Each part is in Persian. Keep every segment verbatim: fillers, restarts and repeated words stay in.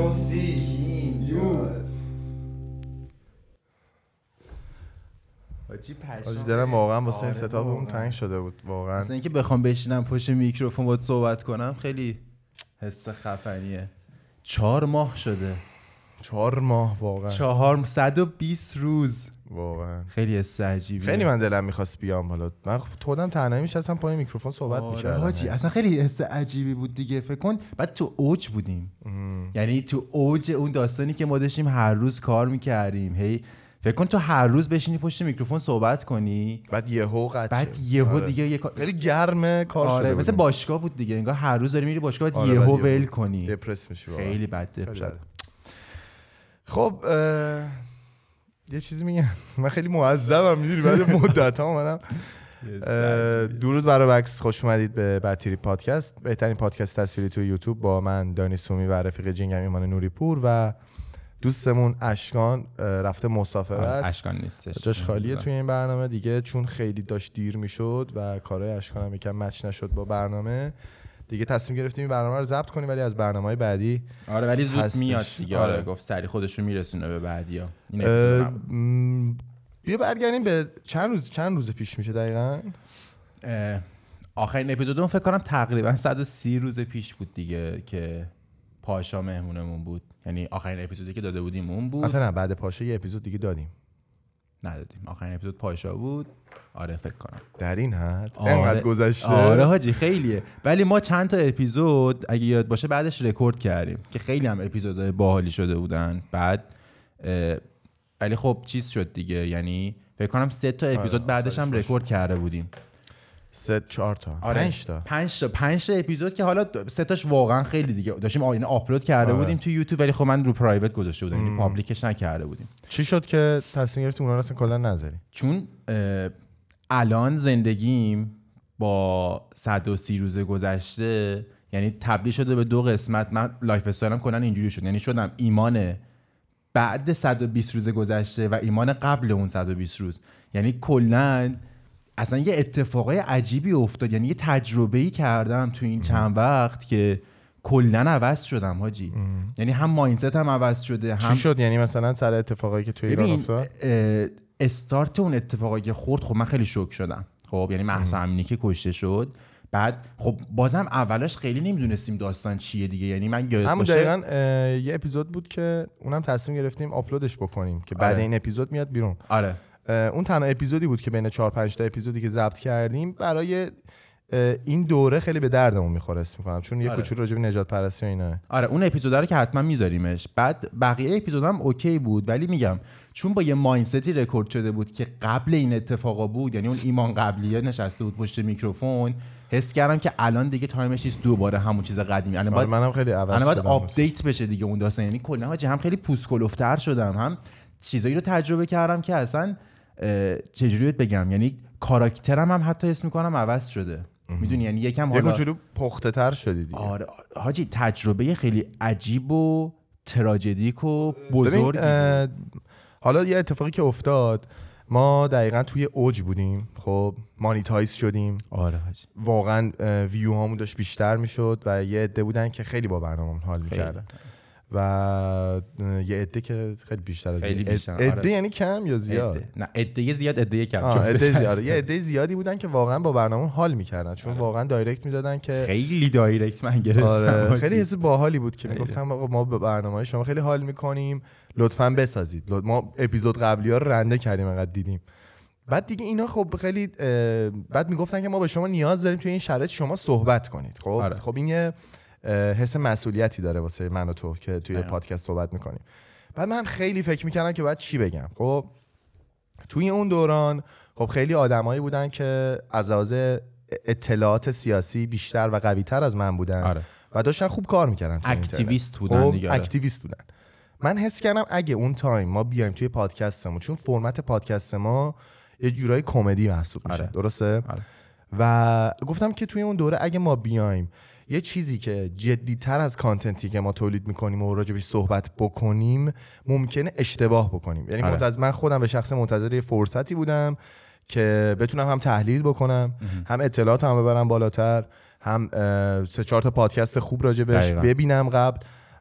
موسیقی اینجاست. آجی پشم آجی درم واقعا واسه این ستاپ اون تنگ شده بود واقعا. اصلا اینکه بخوام بشینم پشت میکروفون باید صحبت کنم خیلی حس خفنیه. چهار ماه شده. چهار ماه واقعا. چهار صد و بیست روز واقعا. خیلی حس عجیبیه. خیلی من دلم می‌خواست بیام حالا. من خودم تنهایی نشستم پای میکروفون صحبت می‌کردم. حاجی اصلا خیلی حس عجیبی بود دیگه. فکر کن بعد تو اوج بودیم. ام. یعنی تو اوج اون داستانی که ما داشتیم هر روز کار می‌کردیم. هی فکر کن تو هر روز بشینی پشت میکروفون صحبت کنی بعد یهو قطعه بعد یهو آره. دیگه یک خیلی گرمه کار آره. شده مثل باشگاه بود دیگه انگار هر روز داری میری باشگاه بعد آره یهو یه ول کنی دپرس میشی خیلی بد دپرس. خب اه... یه چیزی میگم من خیلی معذبم میدونی بعد مدت ها اومدم. درود برای بکس، خوش اومدید به بدتریپ پادکست، بهترین پادکست تصویری توی یوتیوب با من دانی سومی و رفیق جنگم ایمان نوری‌پور و دوستمون اشکان رفته مسافرت. اشکان نیستش. جاش خالیه توی این برنامه دیگه چون خیلی داشت دیر میشد و کارهای اشکان هم یکم مچ نشد با برنامه. دیگه تصمیم گرفتیم این برنامه رو ضبط کنیم ولی از برنامه‌های بعدی آره ولی زود هستش. میاد دیگه آره. آره گفت سری خودش رو میرسونه به بعدیا. این م... بیا برگردیم به چند روز چند روز پیش میشه دقیقاً. آخرین اپیزودمون فکر کنم تقریباً صد و سی روز پیش بود دیگه که پاشا مهمونمون بود. یعنی آخرین اپیزودی که داده بودیم اون بود. اصلا بعد پاشا یه اپیزود دیگه دادیم. ندادیم. آخرین اپیزود پاشا بود. آره فکر کنم. در این حد آره. اینقدر گذشته. آره حاجی خیلیه. ولی ما چند تا اپیزود اگه یاد باشه بعدش رکورد کردیم که خیلی هم اپیزودهای باحالی شده بودن. بعد ولی خب چیز شد دیگه یعنی فکر کنم سه تا اپیزود آره. بعدش هم رکورد کرده بودیم. سه چهار تا آره. پنج تا پنج تا پنج تا اپیزود که حالا سه تاش واقعا خیلی دیگه داشتیم آینه آپلود کرده آره. بودیم تو یوتیوب ولی خب من رو پرایوت گذاشته بودم یعنی پابلیکش نکرده بودیم. چی شد که تصمیم گرفتیم اونا رو اصلا کلا نذاری؟ چون الان زندگیم با صد و سی روز گذشته یعنی تبدیل شده به دو قسمت. من لایف استایلم کلا اینجوری شد یعنی شدم ایمان بعد صد و بیست روز گذشته و ایمان قبل اون صد و بیست روز. یعنی کلا اصلا یه اتفاقای عجیبی افتاد یعنی یه تجربه‌ای کردم تو این چند وقت که کلن عوض شدم حاجی. یعنی هم مایندست هم عوض شده. هم چی شد یعنی مثلا سر اتفاقایی که تو ایران افتاد؟ استارت اون اتفاقایی که خورد خب من خیلی شوک شدم. خب یعنی محسن امینی که کشته شد بعد خب بازم اولش خیلی نمیدونستیم داستان چیه دیگه یعنی من یاد باشه دقیقاً یه اپیزود بود که اونم تصمیم گرفتیم آپلودش بکنیم که بعد آره. این اپیزود میاد بیرون. آره اون تنها اپیزودی بود که بین چهار پنج تا اپیزودی که ضبط کردیم برای این دوره خیلی به دردمون میخوره اسم میکنم چون یه آره. کوچولو راجع به نجات پرستی و اینه. آره اون اپیزود رو که حتما میذاریمش. بعد بقیه اپیزود هم اوکی بود ولی میگم چون با یه مایندستی رکورد شده بود که قبل این اتفاقا بود یعنی اون ایمان قبلیه نشسته بود پشت میکروفون حس کردم که الان دیگه تایمش نیست دوباره همون چیز قدیمی. الان باید منم خیلی عوض شدم. الان باید آپدیت بشه دیگه اون داستان. یعنی کلا هم خیلی پوسکلوفتر شدم هم چیزایی رو تجربه کردم که اصلا چجوریت بگم یعنی کاراکترم هم حتی حس میکنم عوض شده میدونی یعنی یکم حالا یکم پخته تر شدی دیگه. آره حاجی تجربه خیلی عجیب و تراژدیک و بزرگ. حالا یه اتفاقی که افتاد ما دقیقاً توی اوج بودیم خب مانیتایز شدیم. آره حاجی واقعاً ویو هامون داشت بیشتر میشد و یه عده بودن که خیلی با برنامه‌مون حال می‌کردن و یه عده که خیلی بیشتر از خیلی بیشتر عده آره. یعنی کم یا زیاد عده. نه عده زیاد عده کم عده زیاده یه عده زیادی بودن که واقعا با برنامه حال میکردن چون آره. واقعا دایرکت میدادن که خیلی دایرکت من گرفتم آره. خیلی حس باحالی بود که میگفتم آقا ما به برنامه‌های شما خیلی حال میکنیم لطفاً بسازید. ما اپیزود قبلی‌ها رو رنده کردیم انقدر دیدیم بعد دیگه اینا خب خیلی بعد میگفتن که ما به شما نیاز داریم توی این شرایط شما صحبت کنید. خب آره. خب این یه حس مسئولیتی داره واسه من و تو که توی پادکست صحبت میکنیم. بعد من خیلی فکر میکردم که باید چی بگم. خب توی اون دوران خب خیلی آدمایی بودن که از لحاظ اطلاعات سیاسی بیشتر و قوی‌تر از من بودن آره. و داشتن خوب کار میکردن. اکتیویست بودن دیگه. اکتیویست بودن. من حس کردم اگه اون تایم ما بیایم توی پادکستمون چون فرمت پادکست ما یه جورای کمدی محسوب میشه آره. درسته؟ آره. و گفتم که توی اون دوره اگه ما بیایم یه چیزی که جدی‌تر از کانتنتی که ما تولید می‌کنیم و راجبش صحبت بکنیم ممکنه اشتباه بکنیم. یعنی آره. منتظر من خودم به شخص منتظر یه فرصتی بودم که بتونم هم تحلیل بکنم امه. هم اطلاعاتم ببرم بالاتر هم سه چهار تا پادکست خوب راجبش دقیقا. ببینم قبل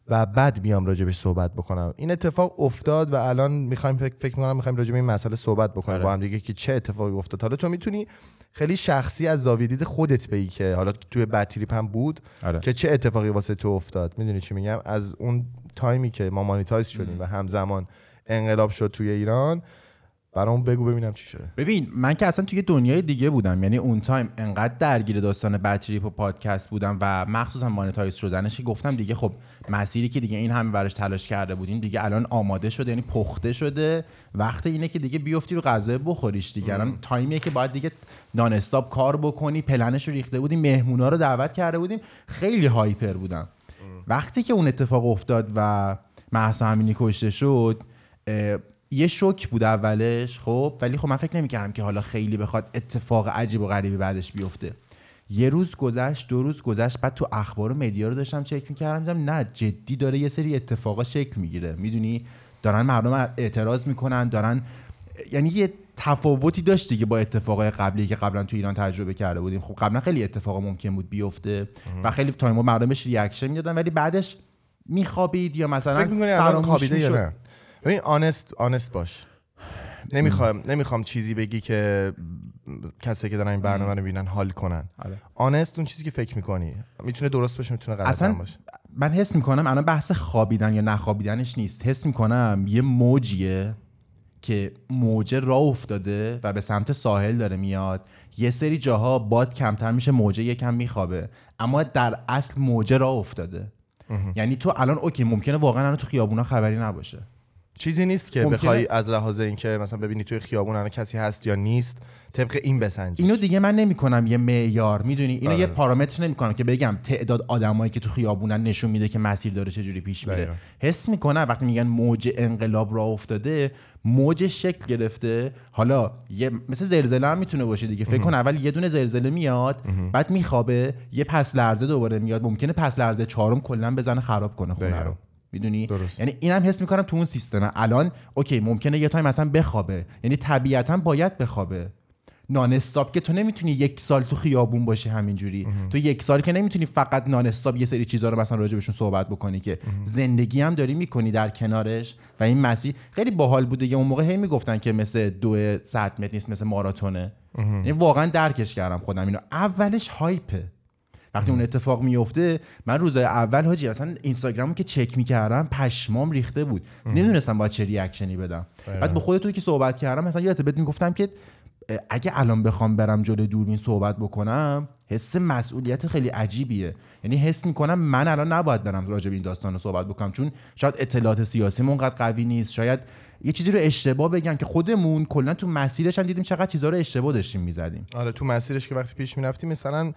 و بعد بیام راجبش صحبت بکنم. این اتفاق افتاد و الان میخوایم فکر فکر می‌کنم میخوایم راجب این مسئله صحبت بکنیم با هم دیگه که چه اتفاقی افتاد. حالا تو میتونی خیلی شخصی از زاویه دید خودت بگی که حالا توی بدتریپ هم بود آره. که چه اتفاقی واسه تو افتاد. میدونی چی میگم؟ از اون تایمی که ما مانیتایز شدیم ام. و همزمان انقلاب شد توی ایران، برام بگو ببینم چی شده. ببین من که اصلا توی دنیای دیگه بودم، یعنی اون تایم انقدر درگیر داستان بدتریپ و پادکست بودم و مخصوصا مانیتایز شدنش که گفتم دیگه خب مسیری که دیگه این همه براش تلاش کرده بودیم دیگه الان آماده شده، یعنی پخته شده، وقت اینه که دیگه بیفتی رو غذای بخوریش دیگه. الان تایمیه که باید دیگه نان استاپ کار بکنی. پلنش رو ریخته بودیم، مهمونا رو دعوت کرده بودیم، خیلی هایپر بودم. وقتی که اون اتفاق افتاد و مهسا امینی کشته شد، یه شوک بود اولش خب، ولی خب من فکر نمی‌کردم که حالا خیلی بخواد اتفاق عجیب و غریبی بعدش بیفته. یه روز گذشت، دو روز گذشت، بعد تو اخبار و مدیا رو داشتم چک می‌کردم، دیدم نه جدی داره یه سری اتفاقا شکل میگیره. میدونی دارن مردم اعتراض میکنن، دارن، یعنی یه تفاوتی داشت دیگه با اتفاقای قبلی که قبلا تو ایران تجربه کرده بودیم. خب قبلا خیلی اتفاقا ممکن بود بیفته و خیلی تایمو مردمش ریاکشن میدادن، ولی بعدش میخوابید یا مثلا فراموش می‌شد. ببین آنست آنست باش، نمیخوام نمیخوام چیزی بگی که کسایی که دارن این برنامه رو ببینن حال کنن. آنست اون چیزی که فکر میکنی میتونه درست باشه، میتونه غلط هم باشه. من حس میکنم الان بحث خوابیدن یا نخوابیدنش نیست، حس میکنم یه موجیه که موجه راه افتاده و به سمت ساحل داره میاد. یه سری جاها باد کمتر میشه، موجه یکم میخوابه، اما در اصل موجه راه افتاده. یعنی تو الان اوکی ممکنه واقعا الان تو خیابونا خبری نباشه، چیزی نیست که بخوای از لحاظ این که مثلا ببینی توی خیابون الان کسی هست یا نیست طبق این بسنجی. اینو دیگه من نمی‌کنم یه معیار، میدونی اینو آره. یه پارامتر نمی‌کنم که بگم تعداد آدمایی که تو خیابونن نشون میده که مسیر داره چه جوری پیش میره. حس می‌کنم وقتی میگن موج انقلاب راه افتاده، موج شکل گرفته. حالا یه مثلا زلزله هم میتونه باشه دیگه. فکر کن اول یه دونه زلزله میاد، امه. بعد میخوابه، یه پس لرزه دوباره میاد، ممکنه پس لرزه چهارم کلا بزنه خراب کنه خونه رو. میدونی؟ یعنی اینم حس میکنم تو اون سیستمه الان اوکی ممکنه یه تایم مثلا بخوابه، یعنی طبیعتا باید بخوابه. نان استاپ که تو نمیتونی یک سال تو خیابون باشی همینجوری. تو یک سال که نمیتونی فقط نان استاپ یه سری چیزا رو مثلا راجع بهشون صحبت بکنی که امه. زندگی هم داری میکنی در کنارش. و این مسیر خیلی باحال بوده. یه اون موقع هی میگفتن که مثل دو ساعت متر نیست، مثل ماراتونه. یعنی واقعا درکش کردم خودم اینو. اولش هایپه وقتی اون اتفاق میفته. من روزای اول حاجی اصلا اینستاگرامو که چک میکردم پشمام ریخته بود، نمیدونستم باید چه ریاکشنی بدم. بعد با خودت که صحبت کردم مثلا یادت بهت میگفتم که اگه الان بخوام برم جلوی دوربین صحبت بکنم حس مسئولیت خیلی عجیبیه. یعنی حس میکنم من الان نباید برم راجع به این داستان رو صحبت بکنم، چون شاید اطلاعات سیاسی من اونقدر قوی نیست، شاید یه چیزی رو اشتباه بگم که خودمون کلا تو مسیرش هم دیدیم چقدر چیزا رو اشتباه داشتیم میزدیم. آره تو مسیرش که وقتی پیش میرفتیم مثلا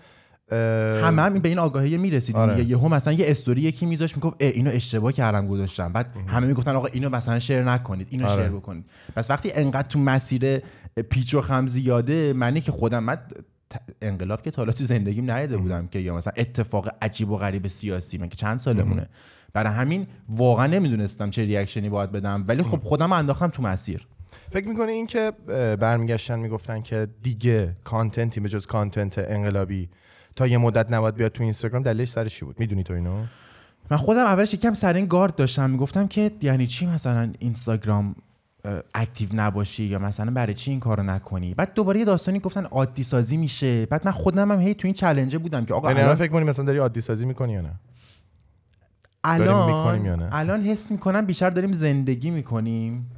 همه هم به این آگاهی میرسیدیم. آره. یهو مثلا یه استوری یکی میذاشت میگفت اینو اشتباه کردم گذاشتم، بعد ام. همه میگفتن آقا اینو مثلا شیر نکنید، اینو آره. شیر بکنید. بس وقتی انقدر تو مسیر پیچ و خم زیاده، معنی که خودم من انقلاب که تا حالا تو زندگیم ندیده بودم که، یا مثلا اتفاق عجیب و غریب سیاسی، من که چند سالمونه، برای همین واقعا نمیدونستم چه ریاکشنی باید بدم، ولی خب خودم انداختم تو مسیر. فکر میکنی این که برمیگشتن میگفتن که دیگه کانتنتی به جز کانتنت انقلابی تا یه مدت نباید بیاد تو اینستاگرام، دلیلش سر چی بود؟ میدونی تو اینو؟ من خودم اولش یکم سر این گارد داشتم، میگفتم که یعنی چی مثلا اینستاگرام اکتیو نباشی، یا مثلا برای چی این کارو نکنی. بعد دوباره یه داستانی گفتن عادی سازی میشه. بعد من خودم هم هی تو این چالنجه بودم که آقا الان فکر می‌کنی مثلا داری عادی سازی می‌کنی یا نه؟ الان یا نه؟ الان حس می‌کنم بیشتر داریم زندگی می‌کنیم.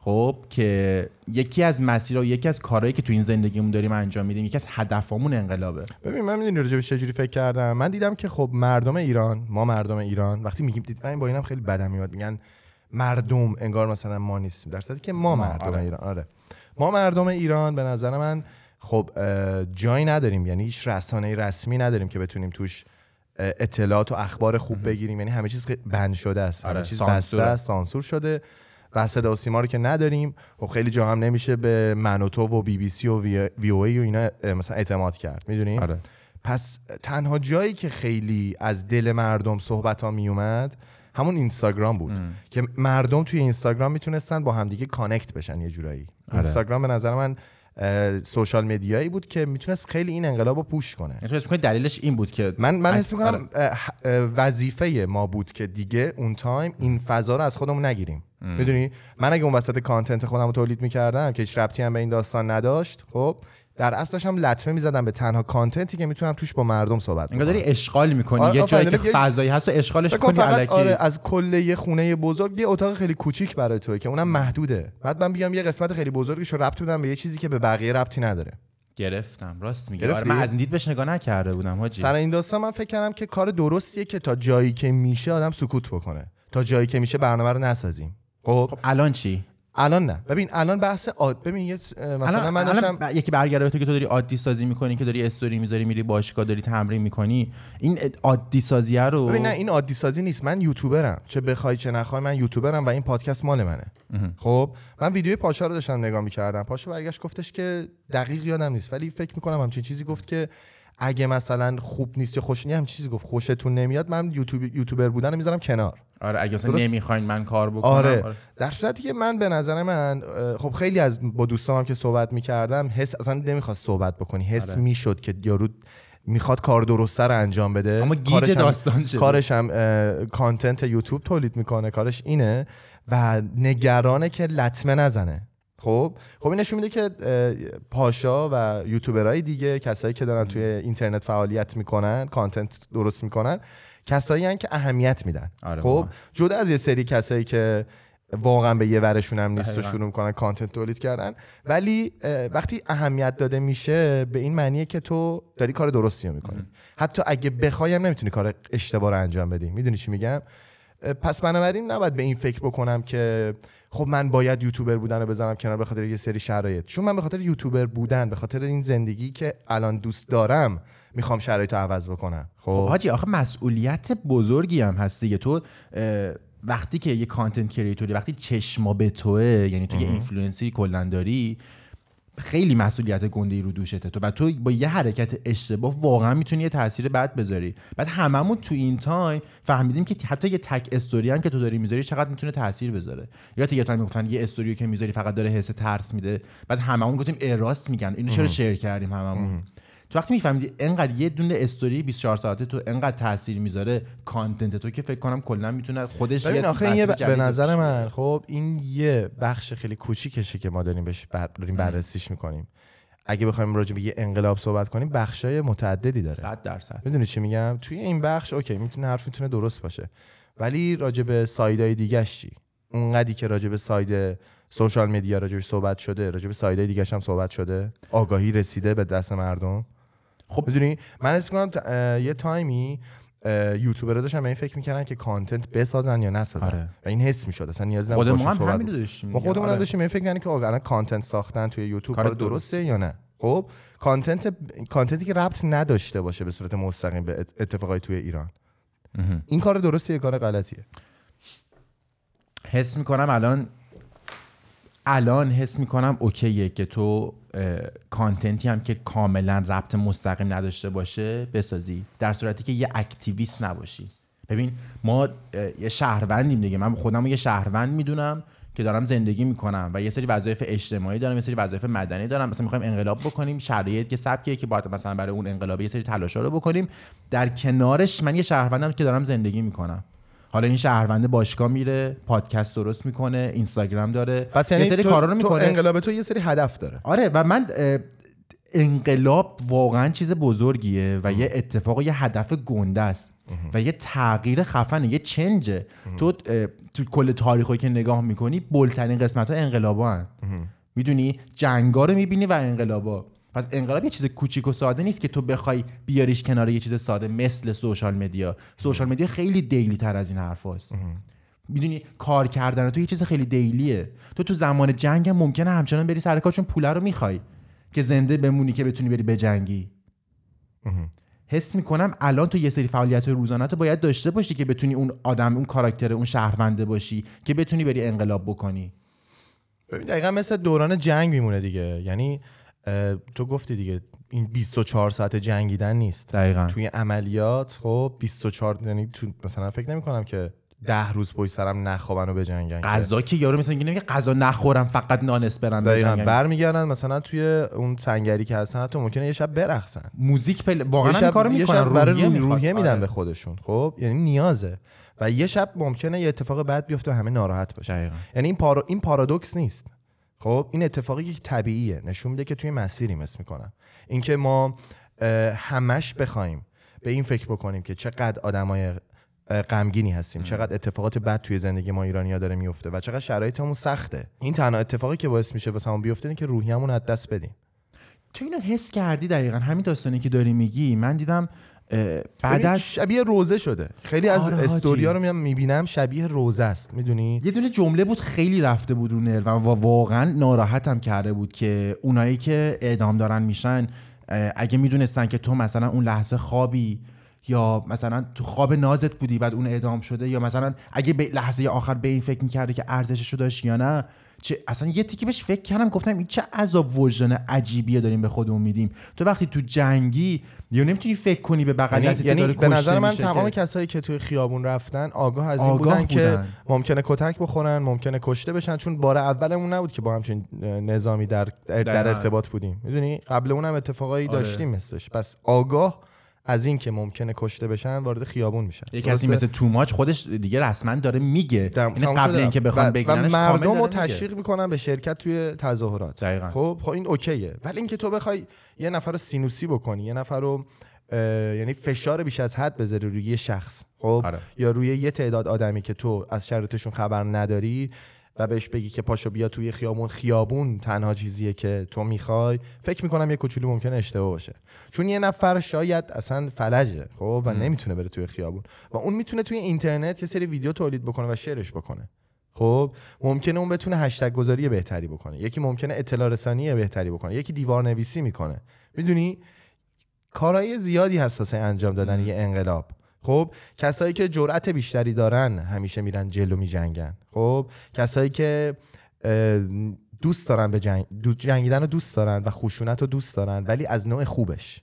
خب که یکی از مسیرها، یکی از کارهایی که تو این زندگیمون داریم انجام میدیم، یکی از هدفامون انقلابه. ببین من میدونی راجع به چه جوری فکر کردم. من دیدم که خب مردم ایران، ما مردم ایران وقتی میگیم، دید من با اینم خیلی بدم میاد، میگن مردم، انگار مثلا ما نیستیم، در صورتی که ما مردم آره. ایران آره ما مردم ایران به نظر من خب جایی نداریم، یعنی هیچ رسانه رسمی نداریم که بتونیم توش اطلاعات و اخبار خوب بگیریم. یعنی همه چیز بند شده است، همه آره. چیز بسته، سانسور شده. و صدا و سیما رو که نداریم و خیلی جا هم نمیشه به من و تو و بی بی سی و وی او ای و اینا مثلا اعتماد کرد، میدونیم آره. پس تنها جایی که خیلی از دل مردم صحبت ها میومد همون اینستاگرام بود ام. که مردم توی اینستاگرام میتونستن با همدیگه کانکت بشن یه جورایی آره. اینستاگرام به نظر من سوشال مدیایی بود که میتونست خیلی این انقلابو پوش کنه. میتونست میگه دلیلش این بود که من من حس میکنم وظیفه ما بود که دیگه اون تایم این فضا رو از خودمون نگیریم. میدونی من اگه اون وسط کانتنت خودم رو تولید میکردم که هیچ ربطی هم به این داستان نداشت، خب در اصلش هم لطمه میزدم به تنها کانتنتی که میتونم توش با مردم صحبت کنم. انگار داری اشغال میکنی، آره، یه جایی که فضایی هست و اشغالش کنی الکی. آره، از کل یه خونه بزرگ یه اتاق خیلی کوچیک برای توئه که اونم محدوده. بعد من بیام یه قسمت خیلی بزرگش رو ربط بدم به یه چیزی که به بقیه ربطی نداره. گرفتم، راست میگی. آره، من از این دید بهش نگاه نکرده بودم حاجی. سر این داستان من فکر کردم که کار درستیه که تا جایی که میشه آدم سکوت بکنه، تا جایی که میشه برنامه رو نسازیم. خب الان چی؟ الان نه. ببین الان بحث عاد، ببین یه مثلا الان من داشتم ب... یکی برگرده تو که تو داری عادی سازی میکنی، که داری استوری میذاری، میری باشگاه، داری تمرین میکنی، این عادی سازی رو ببین. نه این عادی سازی نیست. من یوتیوبرم، چه بخوای چه نخوای من یوتیوبرم و این پادکست مال منه. خب من ویدیوی پاشا رو داشتم نگاه میکردم. پاشا برگشت گفتش که دقیق یادم نیست ولی فکر میکنم همچین چیزی گفت که اگه مثلا خوب نیست یا خوش نمیاد، هم چیزی گفت خوشتون نمیاد، من یوتیوب یوتیوبر بودن رو میذارم کنار. آره اگه مثلا نمیخواین من کار بکنم. آره. آره. در صورتی که من به نظر من خب خیلی از با دوستانم که صحبت میکردم حس اصلا نمیخواست صحبت بکنی، حس آره. میشد که یارو میخواد کار درسته رو انجام بده، اما گیج داستان شده. کارش هم کانتنت یوتیوب تولید میکنه، کارش اینه و نگرانه که لطمه نزنه. خب خب این نشون میده که پاشا و یوتیوبرهای دیگه، کسایی که دارن توی اینترنت فعالیت میکنن، کانتنت درست میکنن، کسایی هن که اهمیت میدن. آره خب جدا از یه سری کسایی که واقعا به یه ورشون هم نیست و شروع میکنن کانتنت تولید کردن، ولی وقتی اهمیت داده میشه به این معنیه که تو داری کار درستی رو میکنی، حتی اگه بخوایم نمیتونی کار اشتباه رو انجام بدی. میدونی چی میگم؟ پس بنابراین نباید به این فکر بکنم که خب من باید یوتیوبر بودن رو بذارم کنار به خاطر یه سری شرایط، چون من به خاطر یوتیوبر بودن، به خاطر این زندگی که الان دوست دارم، میخوام شرایط رو عوض بکنم. خب حاجی آخه مسئولیت بزرگی هم هست دیگه. تو وقتی که یه کانتنت کریئتوری، وقتی چشما به توئه، یعنی تو اه. یه اینفلوئنسری کلا داری، خیلی مسئولیت گنده‌ای رو دوشته. تو بعد تو با یه حرکت اشتباه واقعا میتونی یه تاثیر بد بذاری. بعد هممون تو این تایم فهمیدیم که حتی یه تک استوری هم که تو داری میذاری چقدر میتونه تاثیر بذاره. یا تا یه تایم میگفتن یه استوریو که میذاری فقط داره حس ترس میده، بعد هممون گفتیم اراست میگن، اینو چرا شیر کردیم هممون. تو وقتی میفهمیدی انقدر یه دونه استوری بیست و چهار ساعته تو انقدر تاثیر میذاره کانتنت تو، که فکر کنم کلا میتونه خودش یه ب... به نظر من خب این یه بخش خیلی کوچیکشه که ما داریم بهش بر... داریم بررسیش میکنیم. اگه بخوایم راجع به یه انقلاب صحبت کنیم بخشای متعددی داره. صد درصد. میدونی چی میگم؟ توی این بخش اوکی میتونه حرف میتونه درست باشه، ولی راجع به سایدای دیگه‌اش چی؟ اونقدی که راجع به ساید سوشال مدیا راجعش صحبت شده، راجع به سایدای دیگه‌اش هم صحبت شده، آگاهی رسیده به دست مردم. خب میدونی من حس می‌کنم تا... یه تایمی یوتیوبرها داشتن به این فکر می‌کردن که کانتنت بسازن یا نسازن. آره. و این حس می‌شد اصلا نیاز نبود. خودمون هم همین رو داشتیم. ما خودمون هم داشتیم این فکر می‌کردیم که الان کانتنت ساختن توی یوتیوب کار درسته, درسته یا نه. خب کانتنت کانتنتی که ربط نداشته باشه به صورت مستقیم به اتفاقای توی ایران. اه. این کار درسته یا کار غلطیه؟ حس می‌کنم الان الان حس می‌کنم اوکیه که تو کانتنتی هم که کاملا ربط مستقیم نداشته باشه بسازی، در صورتی که یه اکتیویست نباشی. ببین ما یه شهروندیم دیگه. من خودم یه شهروند میدونم که دارم زندگی میکنم و یه سری وظایف اجتماعی دارم، یه سری وظایف مدنی دارم. مثلا میخوایم انقلاب بکنیم، شرایط که سبکیه که باید مثلا برای اون انقلاب یه سری تلاشا رو بکنیم، در کنارش من یه شهروندم که دارم زندگی میکنم. حالا این شهرونده باشگاه میره، پادکست درست میکنه، اینستاگرام داره، پس یعنی یه سری کارا رو میکنه. تو انقلاب تو یه سری هدف داره. آره و من انقلاب واقعا چیز بزرگیه و ام. یه اتفاق و یه هدف گنده است و یه تغییر خفنه، یه چنجه. ام. تو تو کل تاریخی که نگاه میکنی بولترین قسمت‌ها انقلابا هن. ام. میدونی جنگا رو میبینی و انقلابا. پس انقلاب یه چیز کوچیک و ساده نیست که تو بخوای بیاریش کنار یه چیز ساده مثل سوشال مدیا. سوشال مدیا خیلی دیلی تر از این حرفاست. میدونی کار کردن تو یه چیز خیلی دیلیه. تو تو زمان جنگ هم ممکنه همچنان بری سر کار، چون پوله رو میخوای که زنده بمونی که بتونی بری بجنگی. حس میکنم الان تو یه سری فعالیت روزانه تو باید داشته باشی که بتونی اون آدم، اون کاراکتر، اون شهرونده باشی که بتونی بری انقلاب بکنی. ببین دقیقاً مثل دوران جنگ میمونه دیگه. یعنی تو گفتی دیگه این بیست و چهار ساعت جنگیدن نیست. دقیقاً. توی عملیات خب بیست و چهار، یعنی تو مثلا فکر نمی کنم که ده روز پشت سرم نخوابن و بجنگن. غذا که یارو مثلا میگه غذا نخورم فقط نان اسپرم بجنگن، برمیگردن مثلا توی اون سنگری که هستن حتی ممکنه یه شب برقصن، موزیک پل... واقعا این کارو میکنن، روحیه, روحیه میدن به خودشون. خب یعنی نیازه و یه شب ممکنه یه اتفاق بد بیفته و همه ناراحت باشن. دقیقا. یعنی این پارا... این پارادوکس نیست. خب این اتفاقی که طبیعیه، نشون میده که توی مسیری مس میکنن. اینکه ما همش بخوایم به این فکر بکنیم که چقدر آدمای غمگینی هستیم، چقدر اتفاقات بد توی زندگی ما ایرانی‌ها داره میفته و چقدر شرایطمون سخته، این تنها اتفاقی که باعث میشه واسمون بیفته اینه که روحیه‌مون از دست بدیم. تو اینو حس کردی؟ دقیقاً همین داستانی که داری میگی من دیدم بعد از شبیه روزه شده. خیلی از استوریا رو میبینم شبیه روزه است، میدونی؟ یه دونه جمله بود خیلی رفته بود رو نرو و واقعا ناراحتم کرده بود که اونایی که اعدام دارن میشن اگه میدونستن که تو مثلا اون لحظه خوابی یا مثلا تو خواب نازت بودی بعد اون اعدام شده، یا مثلا اگه لحظه آخر به این فکر میکردی که ارزشش رو داشت یا نه. چه اصلا یه تیکی بهش فکر کردم گفتم این چه عذاب وجدان عجیبیه داریم به خودمون میدیم. تو وقتی تو جنگی یا نمیتونی فکر کنی به بغل دستت یعنی داره کشته میشه. به نظر من تمام کسایی که توی خیابون رفتن آگاه از این آگاه بودن, بودن که ممکنه کتک بخورن، ممکنه کشته بشن، چون بار اولمون نبود که با همچین نظامی در در ارتباط بودیم، میدونی؟ قبل اونم اتفاقایی داشتیم مثلش. پس آگاه از این که ممکنه کشته بشن وارد خیابون میشن. یک کسی مثل توماچ خودش دیگه رسما داره میگه این قبل اینکه بخوام بگیرنش. مردم رو تشویق میکنن به شرکت توی تظاهرات. دقیقاً. خب خب این اوکیه، ولی اینکه تو بخوای یه نفر رو سینوسی بکنی، یه نفر رو یعنی فشار بیش از حد بذاری روی یه شخص، خب آره. یا روی یه تعداد آدمی که تو از شرایطشون خبر نداری و بهش بگی که پاشو بیا توی خیابون، خیابون تنها چیزیه که تو میخوای، فکر میکنم یه کوچولو ممکنه اشتباه باشه، چون یه نفر شاید اصلا فلجه خب و م. نمیتونه بره توی خیابون و اون میتونه توی اینترنت یه سری ویدیو تولید بکنه و شیرش بکنه. خب ممکنه اون بتونه هشتگ گذاری بهتری بکنه، یکی ممکنه اطلاع رسانی بهتری بکنه، یکی دیوار نویسی میکنه، میدونی کارهای زیادی حساسه انجام دادن م. یه انقلاب. خب کسایی که جرأت بیشتری دارن همیشه میرن جلو میجنگن. خب کسایی که دوست دارن به جنگ جنگیدن رو دوست دارن و خشونت رو دوست دارن، ولی از نوع خوبش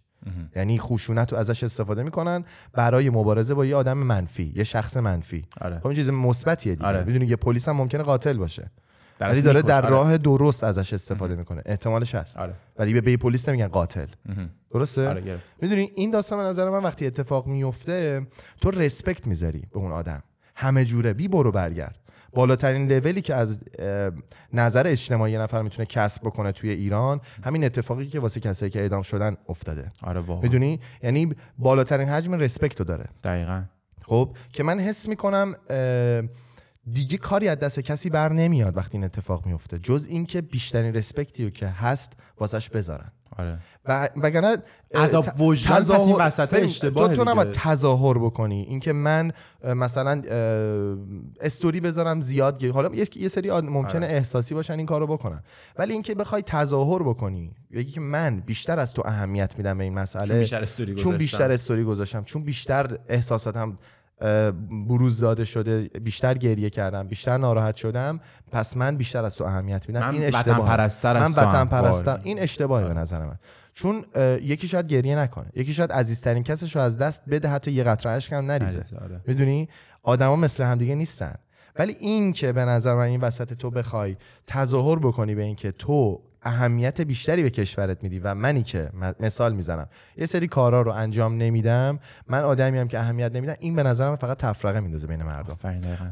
یعنی خشونت رو ازش استفاده میکنن برای مبارزه با یه آدم منفی، یه شخص منفی. آره. خب این چیز مثبتیه دیگه. آره. بدونی یه پلیس هم ممکنه قاتل باشه ولی داره در آره. راه درست ازش استفاده آره. میکنه، احتمالش هست. آره. ولی به پلیس نمیگن قاتل. آره. درسته؟ آره. میدونی این داستان به نظر من وقتی اتفاق میفته تو رسپکت میذاری به اون آدم، همه جوره بی برو برگرد. بالاترین لولی که از نظر اجتماعی یه نفر میتونه کسب بکنه توی ایران همین اتفاقی که واسه کسایی که اعدام شدن افتاده. آره واقعا. میدونی یعنی بالاترین حجم رسپکت رو داره. دقیقاً. خب که من حس میکنم دیگه کاری از دست کسی بر نمیاد وقتی این اتفاق میفته، جز این که بیشترین رسپکتی رو که هست واسش بذارن. آره. و وگرنه عذاب وجدان تظاهر... پس این وسط اشتباهه. تو تو نباید تظاهر بکنی، اینکه من مثلا استوری بذارم زیاد گیر. حالا یه سری ممکنه آره. احساسی باشن این کارو بکنن، ولی اینکه بخوای تظاهر بکنی بگی که من بیشتر از تو اهمیت میدم به این مسئله چون بیشتر استوری گذاشتم، چون بیشتر استوری گذاشتم، چون بیشتر احساساتم بروز داده شده، بیشتر گریه کردم، بیشتر ناراحت شدم، پس من بیشتر از تو اهمیت میدم، این اشتباهه. من وطن پرستر من وطن پرستر این اشتباهه به نظر من، چون یکی شاید گریه نکنه، یکی شاید عزیزترین کسش رو از دست بده، حتی یه قطره اشک هم نریزه. میدونی آدما مثل هم دیگه نیستن، ولی این که به نظر من این وسط تو بخوای تظاهر بکنی به این که تو اهمیت بیشتری به کشورت میدی و منی که مثال میزنم یه سری کارا رو انجام نمیدم، من آدمی ام که اهمیت نمیدم، این به نظرم فقط تفرقه میندازه بین مردم.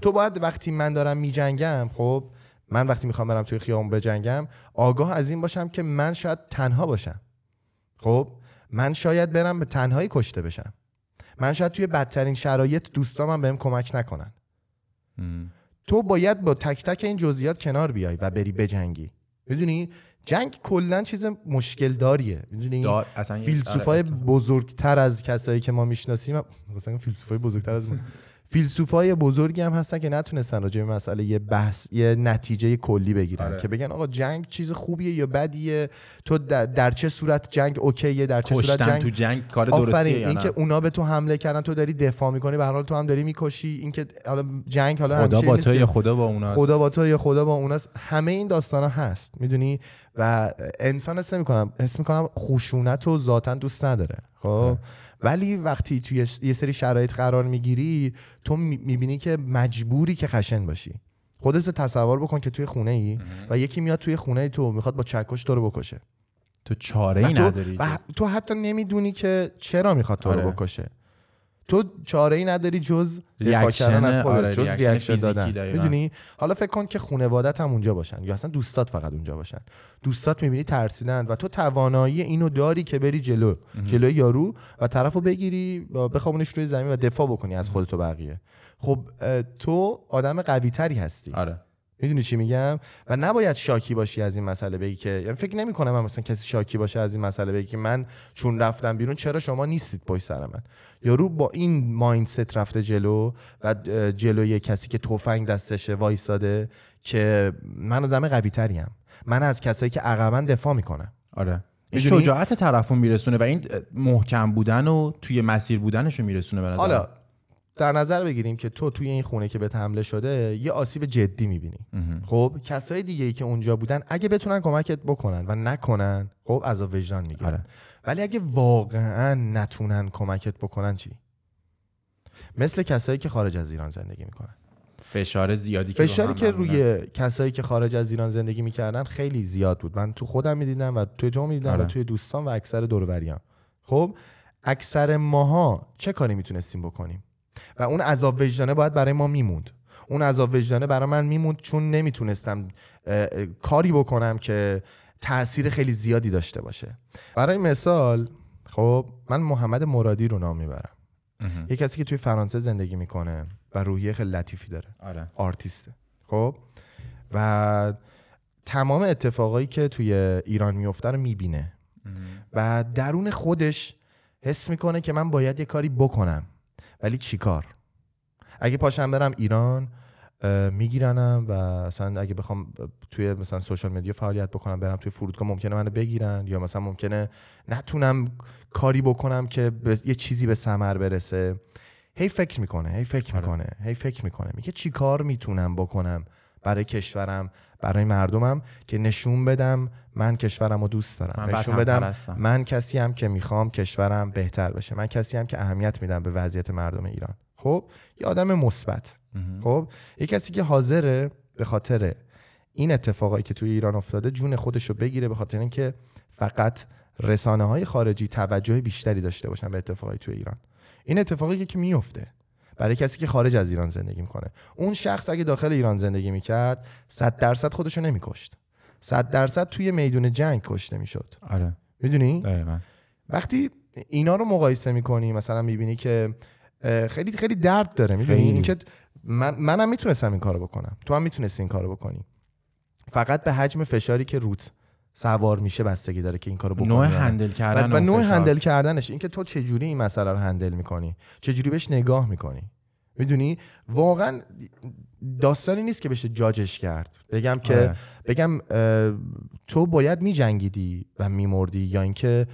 تو باید وقتی من دارم میجنگم، خب من وقتی میخوام برم توی خیابون بجنگم آگاه از این باشم که من شاید تنها باشم، خب من شاید برم به تنهایی کشته بشم، من شاید توی بدترین شرایط دوستامم بهم کمک نکنن. م. تو باید با تک تک این جزئیات کنار بیای و بری بجنگی. میدونی جنگ کلا چیز مشکل داریه، میدونی فیلسوفای بزرگتر از کسایی که ما میشناسیم، مثلا فیلسوفای بزرگتر از ما فیلسوفای بزرگی هم هستن که نتونستن راجع به مسئله یه بحث یه نتیجه کلی بگیرن. آره. که بگن آقا جنگ چیز خوبیه یا بدیه، تو در, در چه صورت جنگ اوکیه، در چه صورت جنگ تو جنگ کار درستیه یا نه. اینکه اونا به تو حمله کردن تو داری دفاع میکنی، به هر حال تو هم داری میکشی، اینکه حالا جنگ حالا همیشه خدا با تو یا خدا با اوناست، خدا با تو یا خدا با اوناست، همه این داستانا هست میدونی. و انسان حس نمی‌کنم حس می‌کنم خشونت رو ذاتاً دوست نداره. خب ولی وقتی توی یه سری شرایط قرار میگیری تو میبینی که مجبوری که خشن باشی. خودتو تصور بکن که توی خونه ای و یکی میاد توی خونه ای تو میخواد با چکش تو رو بکشه، تو چاره ای نداری و تو حتی نمیدونی که چرا میخواد تو رو بکشه، تو چاره ای نداری جز دفاع کردن از خودت، آره، جز ریاکشن دادن. میدونی حالا فکر کن که خانواده‌ت هم اونجا باشن یا اصلا دوستات فقط اونجا باشن، دوستات میبینی ترسیدن و تو توانایی اینو داری که بری جلو امه. جلوی یارو و طرفو بگیری و بخوابونیش روی زمین و دفاع بکنی از خودت و بقیه. خب تو آدم قوی تری هستی، آره میدونی چی میگم، و نباید شاکی باشی از این مسئله، بگی که یعنی فکر نمی کنم من مثلا کسی شاکی باشه از این مسئله، بگی که من چون رفتم بیرون چرا شما نیستید پشت سر من. یارو با این مایندست رفته جلو و جلوی کسی که تفنگ دستشه وایساده که من آدم قوی تریم، من از کسایی که عقبن دفاع میکنم. آره شجاعت طرفو میرسونه و این محکم بودن و توی مسیر بودنشو میرسونه. به نظر در نظر بگیریم که تو توی این خونه که بهت حمله شده یه آسیب جدی می‌بینی. خب کسای دیگه‌ای که اونجا بودن اگه بتونن کمکت بکنن و نکنن خب عذاب وجدان می‌گیرن. آره. ولی اگه واقعاً نتونن کمکت بکنن چی؟ مثل کسایی که خارج از ایران زندگی می‌کنن. فشار زیادی که فشاری که روی کسایی که خارج از ایران زندگی می‌کردن خیلی زیاد بود. من تو خودم می‌دیدم و تو تو می‌دیدم. آره. و توی دوستان و اکثر دور و بریام. خب اکثر ماها چه کاری می‌تونستیم بکنیم؟ و اون عذاب وجدانه باید برای ما میموند، اون عذاب وجدانه برای من میموند چون نمیتونستم کاری بکنم که تأثیر خیلی زیادی داشته باشه. برای مثال خب من محمد مرادی رو نام میبرم، یه کسی که توی فرانسه زندگی میکنه و روحیه خیلی لطیفی داره. آره. آرتیسته. خب و تمام اتفاقایی که توی ایران میفته رو میبینه و درون خودش حس میکنه که من باید یه کاری بکنم، ولی چی کار؟ اگه پاشم برم ایران میگیرنم و اصلا اگه بخوام توی مثلا سوشال مدیا فعالیت بکنم، برم توی فرودگاه ممکنه منو بگیرن یا مثلا ممکنه نتونم کاری بکنم که یه چیزی به ثمر برسه. هی فکر میکنه هی فکر میکنه هی فکر میکنه میگه چی کار میتونم بکنم برای کشورم، برای مردمم، که نشون بدم من کشورمو دوست دارم، نشون بدم پرستم. من کسی هم که میخوام کشورم بهتر بشه، من کسی هم که اهمیت میدم به وضعیت مردم ایران. خب یه آدم مثبت، خب یه کسی که حاضره به خاطر این اتفاقایی که توی ایران افتاده جون خودشو بگیره، به خاطر اینکه فقط رسانه‌های خارجی توجه بیشتری داشته باشن به اتفاقای توی ایران. این اتفاقی که میفته برای کسی که خارج از ایران زندگی میکنه، اون شخص اگه داخل ایران زندگی میکرد صد درصد خودشو نمیکشت، صد درصد توی میدون جنگ کشته میشد. آره میدونی؟ دقیقاً. وقتی اینا رو مقایسه میکنی مثلا میبینی که خیلی خیلی درد داره. میدونی اینکه من منم میتونستم این کارو بکنم، تو هم میتونستی این کارو بکنی، فقط به حجم فشاری که روت سوار میشه بستگی داره که این کارو بکنی. نوع هندل کردن و نوع هندل کردنش، اینکه تو چه جوری این مسئله رو هندل میکنی، چه جوری بهش نگاه میکنی. میدونی واقعا داستانی نیست که بشه جاجش کرد، بگم که آه. بگم تو باید میجنگیدی و میمردی یا اینکه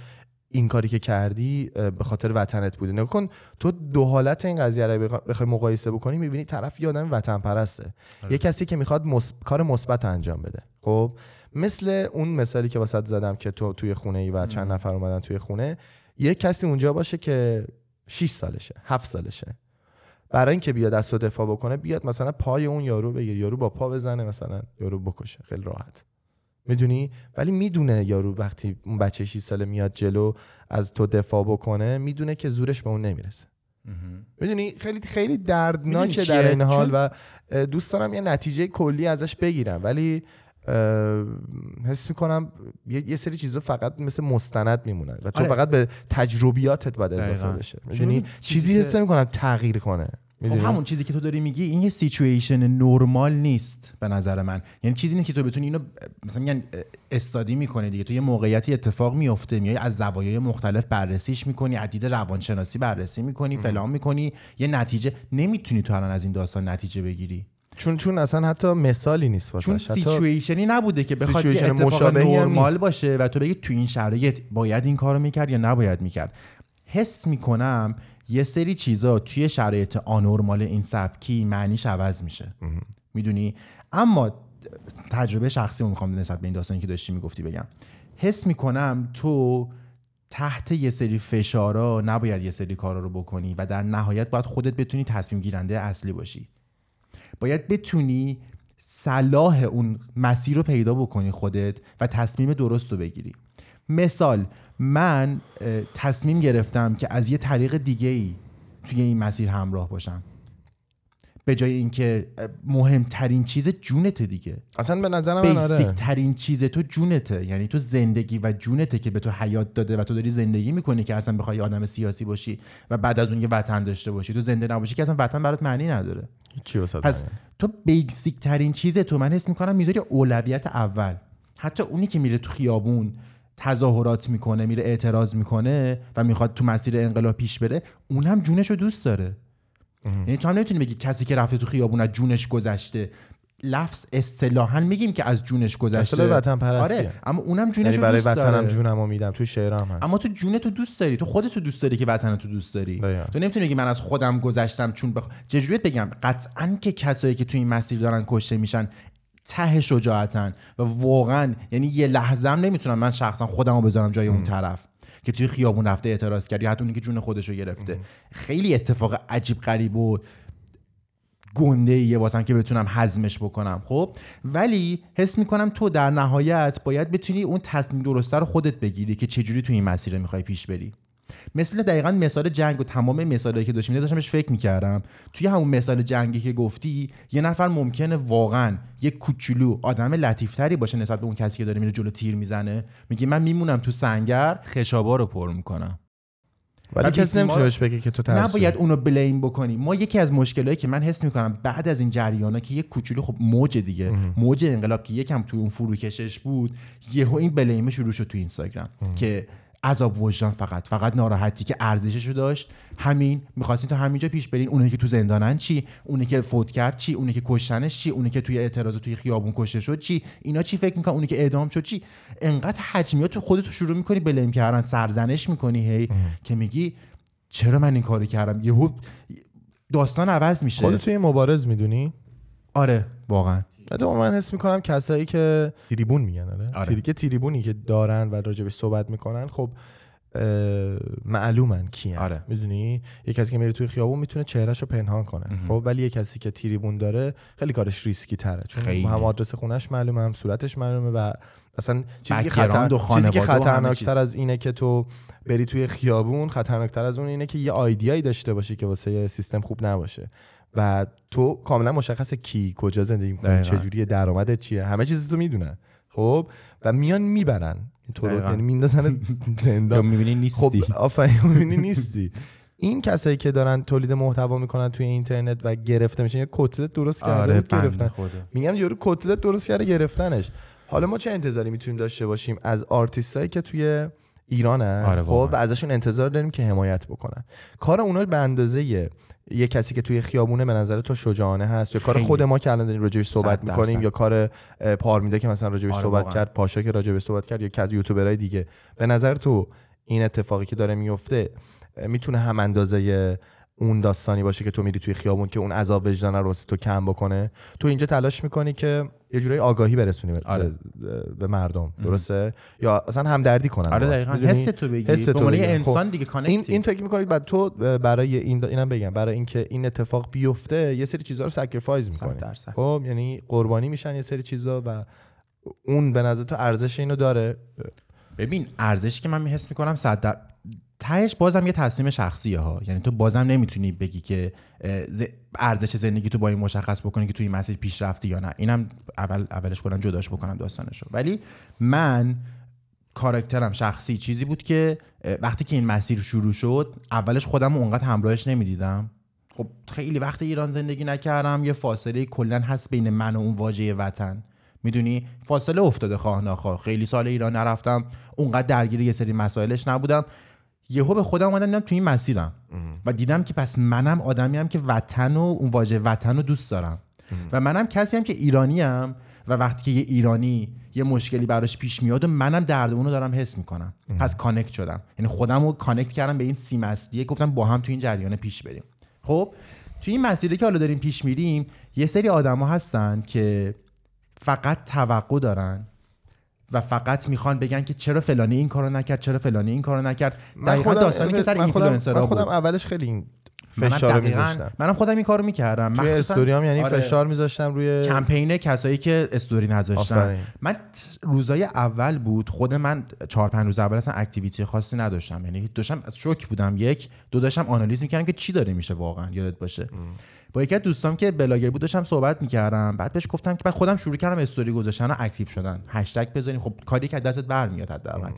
این کاری که کردی به خاطر وطنت بوده. نگاه کن تو دو حالت این قضیه رو بخوای مقایسه بکنی میبینی طرف یه آدم وطن پرسته، یه کسی که میخواد مص... کار مثبت انجام بده. خب مثل اون مثالی که واسط زدم که تو توی خونه ای و چند نفر اومدن توی خونه، یه کسی اونجا باشه که شش سالشه هفت سالشه، برای اینکه بیاد دست و دفاع بکنه بیاد مثلا پای اون یارو بگیر، یارو با پا بزنه، مثلا یارو بکشه خیلی راحت. میدونی؟ ولی میدونه یارو وقتی اون بچه شش ساله میاد جلو از تو دفاع بکنه میدونه که زورش به اون نمیرسه. میدونی خیلی خیلی دردناکه در این حال و دوست دارم یه نتیجه کلی ازش بگیرم، ولی حس میکنم یه سری چیزا فقط مثل مستند میمونن و تو آره. فقط به تجربیاتت باید اضافه بشه. یعنی چیزی حس میکنم تغییر کنه. همون چیزی که تو داری میگی این یه سیچویشن نورمال نیست به نظر من. یعنی چیزی نیست که تو بتونی اینو مثلا میگن استادی میکنه دیگه، تو یه موقعیتی اتفاق میفته میای از زوایای مختلف بررسیش میکنی، از دید روانشناسی بررسی میکنی، فلان میکنی، یه نتیجه نمیتونی تو الان از این داستان نتیجه بگیری. چون چون اصلا حتی مثالی نیست واسه، چون سیچویشنی نبوده که بخواد یه اتفاق نورمال باشه و تو بگی تو این شرایط باید این کارو میکرد یا نباید میکرد. حس میکنم یه سری چیزا توی شرایط آنورمال این سبکی معنیش عوض میشه. میدونی؟ اما تجربه شخصی رو میخوام نسبت به این داستانی که داشتی میگفتی بگم. حس میکنم تو تحت یه سری فشارا نباید یه سری کارا رو بکنی و در نهایت باید خودت بتونی تصمیم گیرنده اصلی باشی. باید بتونی صلاح اون مسیر رو پیدا بکنی خودت و تصمیم درست رو بگیری. مثال، من تصمیم گرفتم که از یه طریق دیگه‌ای توی این مسیر همراه باشم به جای اینکه مهمترین چیز جونته دیگه. اصلا به نظر من بیسیک ترین چیز تو جونته، یعنی تو زندگی و جونته که به تو حیات داده و تو داری زندگی میکنی. که اصلا بخوای آدم سیاسی باشی و بعد از اون یه وطن داشته باشی، تو زنده نباشی که اصلا وطن برات معنی نداره. چی واسه پس تو بیسیک ترین چیز تو، من حس میکنم میذاری اولویت اول. حتی اونی که میره تو خیابون تظاهرات میکنه، میره اعتراض میکنه و میخواد تو مسیر انقلاب پیش بره، اونم جونشو دوست داره. یعنی تو هم نمیتونی بگی کسی که رفته تو خیابون از جونش گذشته. لفظ اصطلاحاً میگیم که از جونش گذشته، اصطلاح وطن پرستی. آره، اما اونم جونش رو دوست داره. برای وطنم جونمو میدم، تو شعرام هست. اما تو جونتو دوست داری، تو خودتو دوست داری که وطنتو دوست داری. باید. تو نمیتونی بگی من از خودم گذشتم چون بخ... چجوریت بگم قطعاً که کسایی که تو این مسیر دارن کشته میشن ته شجاعتن و واقعاً، یعنی یه لحظه‌ام نمیتونم من شخصاً خودمو بذارم جای اون طرف که توی خیابون رفته اعتراض کرد یا حتی اونی که جون خودشو گرفته. ام. خیلی اتفاق عجیب غریب و گنده ایه واسم که بتونم هضمش بکنم. خب ولی حس میکنم تو در نهایت باید بتونی اون تصمیم درسته رو خودت بگیری که چجوری توی این مسیر میخوای پیش بری. مثل دقیقاً مثال جنگ و تمام مثالایی که داشتیم داشتمش فکر میکردم. توی همون مثال جنگی که گفتی، یه نفر ممکنه واقعاً یه کوچولو آدم لطیف‌تری باشه نسبت به اون کسی که داره میره جلو تیر میزنه، میگه من میمونم تو سنگر خشابا رو پر میکنم. ولی کسی نمیتونه بهش بگه که تو ترسو. نباید اونو بلیم بکنی. ما یکی از مشکلایی که من حس میکنم بعد از این جریانا که یه کوچولو، خب موج دیگه، ام. موج انقلاب که یکم تو اون فروکشش بود، یهو این بلیم شروع شد تو اینستاگرام که عذاب وجدان فقط فقط ناراحتی که ارزششو داشت همین، می‌خواستین تا همینجا پیش برین. اونایی که تو زندانن چی؟ اونی که فوت کرد چی؟ اونی که کشتنش چی؟ اونی که توی اعتراض توی خیابون کشته شد چی؟ اینا چی فکر می‌کنن؟ اونی که اعدام شد چی؟ انقدر حجمیات تو خودت شروع می‌کنی بلیم کردن، سرزنش می‌کنی هی ام. که میگی چرا من این کارو کردم؟ یهو داستان عوض میشه. خودت توی مبارز میدونی؟ آره واقعا. حتما من حس میکنم کسایی که تریبون میگن، آره, آره. تیری که تریبونی که دارن و راجبش صحبت میکنن، خب معلومن کیه. آره. میدونی یک کسی که میره توی خیابون میتونه چهرهشو پنهان کنه، خب ولی یک کسی که تریبون داره خیلی کارش ریسکی تره، چون خیلی. هم آدرس خونش معلومه، هم صورتش معلومه و اصلا چیزی که خطر... چیزی که خطرناکتر از اینه که تو بری توی خیابون، خطرناکتر از اون اینه که یه آیدیایی داشته باشی که واسه سیستم خوب نباشه و تو کاملا مشخصه کی کجا زندگی می‌کنه، چه جوریه، درآمدت چیه، همه چیز تو میدونن. خب و میان میبرن تو رو، یعنی میندازن زندان. میبینی نیستی. خب آفرین، میبینی نیستی. این کسایی که دارن تولید محتوا میکنن توی اینترنت و گرفته میشن، یه کتلت درست کرده گرفتن. میگم یارو کتلت درست کرده گرفتنش. حالا ما چه انتظاری میتونیم داشته باشیم از آرتیستایی که توی ایرانن؟ آره خب و ازشون انتظار داریم که حمایت بکنن. کار اونا به اندازه یه کسی که توی خیابونه به نظر تو شجاعانه هست یا خیلی. کار خود ما که الان داریم راجعش صحبت میکنیم، یا کار پارمیده که مثلا راجعش آره صحبت کرد، پاشا که راجعش صحبت کرد، یا کسی یوتیوبرای دیگه، به نظر تو این اتفاقی که داره میفته میتونه هم اندازه اون داستانی باشه که تو میری توی خیابون که اون عذاب وجدان رو تو کم بکنه؟ تو اینجا تلاش میکنی که یه جورایی آگاهی برسونی به, آره. به مردم، درسته؟ ام. یا اصلا همدردی کنن. آره دقیقاً، حس تو بگی، حس تو بگی. انسان خب. دیگه کانکت. این, این فکر میکنید بعد تو برای این دا... اینم بگم، برای اینکه این اتفاق بیفته یه سری چیزا رو سکریفایز میکنی. خب یعنی قربانی میشن یه سری چیزا و اون به نظر تو ارزش اینو داره؟ ببین ارزش که من حس میکنم صد در تهش بازم یه تصمیم شخصیه ها، یعنی تو بازم نمیتونی بگی که ارزش زندگی تو با این مشخص بکنی که توی این مسیر پیش رفتی یا نه. اینم اول اولش کلا جداش بکنم داستانشو. ولی من کاراکترم شخصی چیزی بود که وقتی که این مسیر شروع شد اولش خودم اونقدر همراهش نمیدیدم. خب خیلی وقت ایران زندگی نکردم، یه فاصله کلا هست بین من و اون واژه وطن، میدونی فاصله افتاده خواه ناخواه. خیلی سال ایران نرفتم، اونقدر درگیر یه سری مسائلش نبودم. یهو به خودم اومدم دیدم تو این مسیرم و دیدم که پس منم آدمیم که وطن و اون واژه وطن رو دوست دارم و منم کسیم که ایرانیم و وقتی که یه ایرانی یه مشکلی براش پیش میاد و منم درد اون رو دارم حس میکنم. پس کانکت شدم، یعنی خودم رو کانکت کردم به این سیم اصلیه، گفتم با هم تو این جریان پیش بریم. خب تو این مسیری که حالا داریم پیش میریم، یه سری آدما هستن که فقط توقع دارن و فقط میخوان بگن که چرا فلانی این کارو نکرد، چرا فلانی این کارو نکرد. دقیقاً داستانی که سر اینفلوئنسرها بود. من خودم اولش خیلی این فشار میذاشتم. منم خودم این کارو میکردم. توی استوریام یعنی آره. فشار میذاشتم روی کمپین کسایی که استوری نذاشتن. من روزای اول بود، خود من چهار پنج روز اول اصلا اکتیویتی خاصی نداشتم. یعنی داشتم شوک بودم، یک دو داشتم آنالیز میکردم که چی داره میشه واقعا. یادت باشه. ام. با یکی از دوستام که بلاگر بود داشتم صحبت میکردم، بعد بهش گفتم که بعد خودم شروع کردم استوری گذاشتن و اکتیو شدن، هشتگ بذاریم، خب کاری که دستت برمیاد حداقل.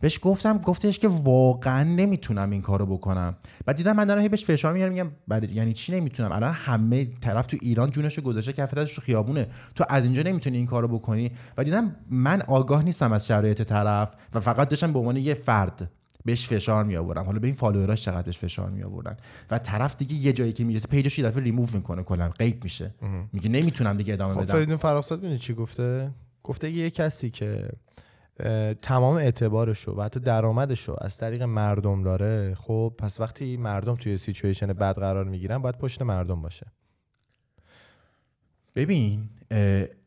بهش گفتم، گفتش که واقعا نمیتونم این کارو بکنم. بعد دیدم من دارم بهش فشار میارم، میگم بعد یعنی چی نمیتونم؟ الان همه طرف تو ایران جونشو گذاشته، کف دستش تو خیابونه، تو از اینجا نمیتونی این کارو بکنی. و دیدم من آگاه نیستم از شرایط طرف و فقط داشتم به عنوان یه فرد بهش فشار می آوردم. حالا به این فالووراش چقدر بهش فشار می آوردن و طرف دیگه یه جایی که میرسه پیجش یه دفعه ریموو میکنه، کلا غیب میشه، میگه نمیتونم دیگه ادامه بدم. فریدون فرخزاد ببین چی گفته، گفته یه کسی که تمام اعتبارشو و حتی درآمدشو از طریق مردم داره، خب پس وقتی مردم توی سیچویشن بد قرار میگیرن باید پشت مردم باشه. ببین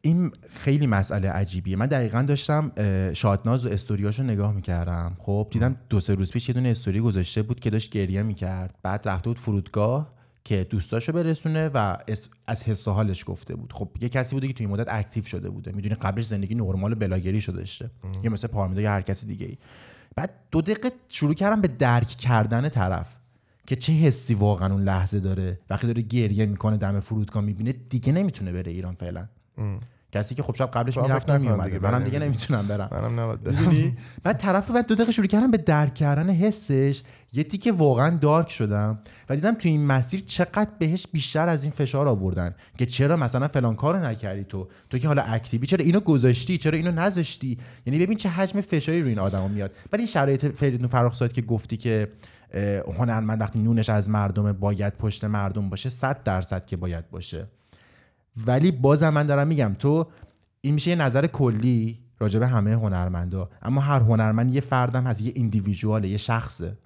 این خیلی مسئله عجیبیه. من دقیقاً داشتم شادناز و استوریاشو نگاه میکردم، خب دیدم دو سه روز پیش یه دونه استوری گذاشته بود که داشت گریه میکرد، بعد رفته بود فرودگاه که دوستاشو برسونه و از حس و حالش گفته بود. خب یه کسی بوده که توی مدت اکتیو شده بوده، میدونی قبلش زندگی نورمال بلاگری شده داشته، یا مثل پارمیدا یا هر کسی دیگه‌ای. بعد دو دقیقه شروع کردم به درک کردن طرف که چه حسی واقعا اون لحظه داره وقتی داره گریه میکنه دم فرودگاه، میبینه دیگه نمیتونه بره ایران فعلا. ام. کسی که خب شب قبلش میرفت نمیومد، منم دیگه نمیتونم برم، منم نباید برم. بعد طرف بعد دو دقیقه شروع کردم به درک کردن حسش، یه تیکه واقعا دارک شدم و دیدم تو این مسیر چقدر بهش بیشتر از این فشار آوردن که چرا مثلا فلان کارو نکردی، تو تو که حالا اکتیوی، چرا اینو گذاشتی، چرا اینو نذاشتی. یعنی ببین چه حجم فشاری روی این آدما میاد. بعد این شرایط فریدون فرخزاد که گفتی که هنرمند وقتی نونش از مردم باید پشت مردم باشه، صد درصد که باید باشه. ولی بازم من دارم میگم تو این میشه یه نظر کلی راجع به همه هنرمندا، اما هر هنرمند یه فردم هست، یه ایندیویژواله، یه شخصه.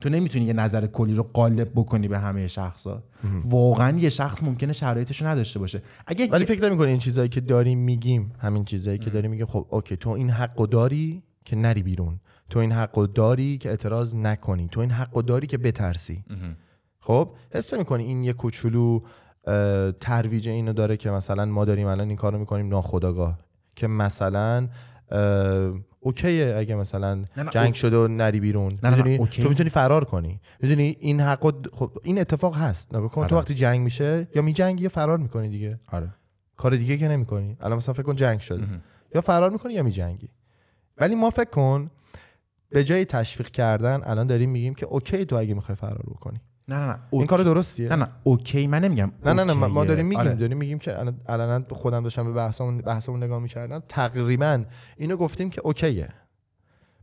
تو نمیتونی یه نظر کلی رو قالب بکنی به همه شخصا. واقعا یه شخص ممکنه شرایطش رو نداشته باشه. اگه ولی فکر نمی‌کنی این چیزایی که داریم میگیم، همین چیزایی که داریم میگیم، خب اوکی تو این حقو داری که نری بیرون، تو این حقو داری که اعتراض نکنی، تو این حقو داری که بترسی. خب حس می‌کنی این یه کوچولو ترویج اینو داره که مثلا ما داریم الان این کارو میکنیم ناخودآگاه، که مثلا اوکیه اگه مثلا جنگ شده و نری بیرون، میدونی تو میتونی فرار کنی، میدونی این حقو خب این اتفاق هست. نگاه کن تو وقتی جنگ میشه یا میجنگی یا فرار میکنی دیگه، آره کار دیگه که نمیکنی. الان مثلا فکر کن جنگ شده، امه. یا فرار میکنی یا میجنگی. ولی ما فکر کن به جای تشویق کردن الان داریم میگیم که اوکی تو اگه میخوای فرار بکنی، نه نه نه این کار درستیه، نه نه اوکی من نمیگم، نه نه نه ما داریم میگیم آره. داریم میگیم که الان خودم داشتم به بحثمون بحثمون نگاه میکردم، تقریبا اینو گفتیم که اوکیه،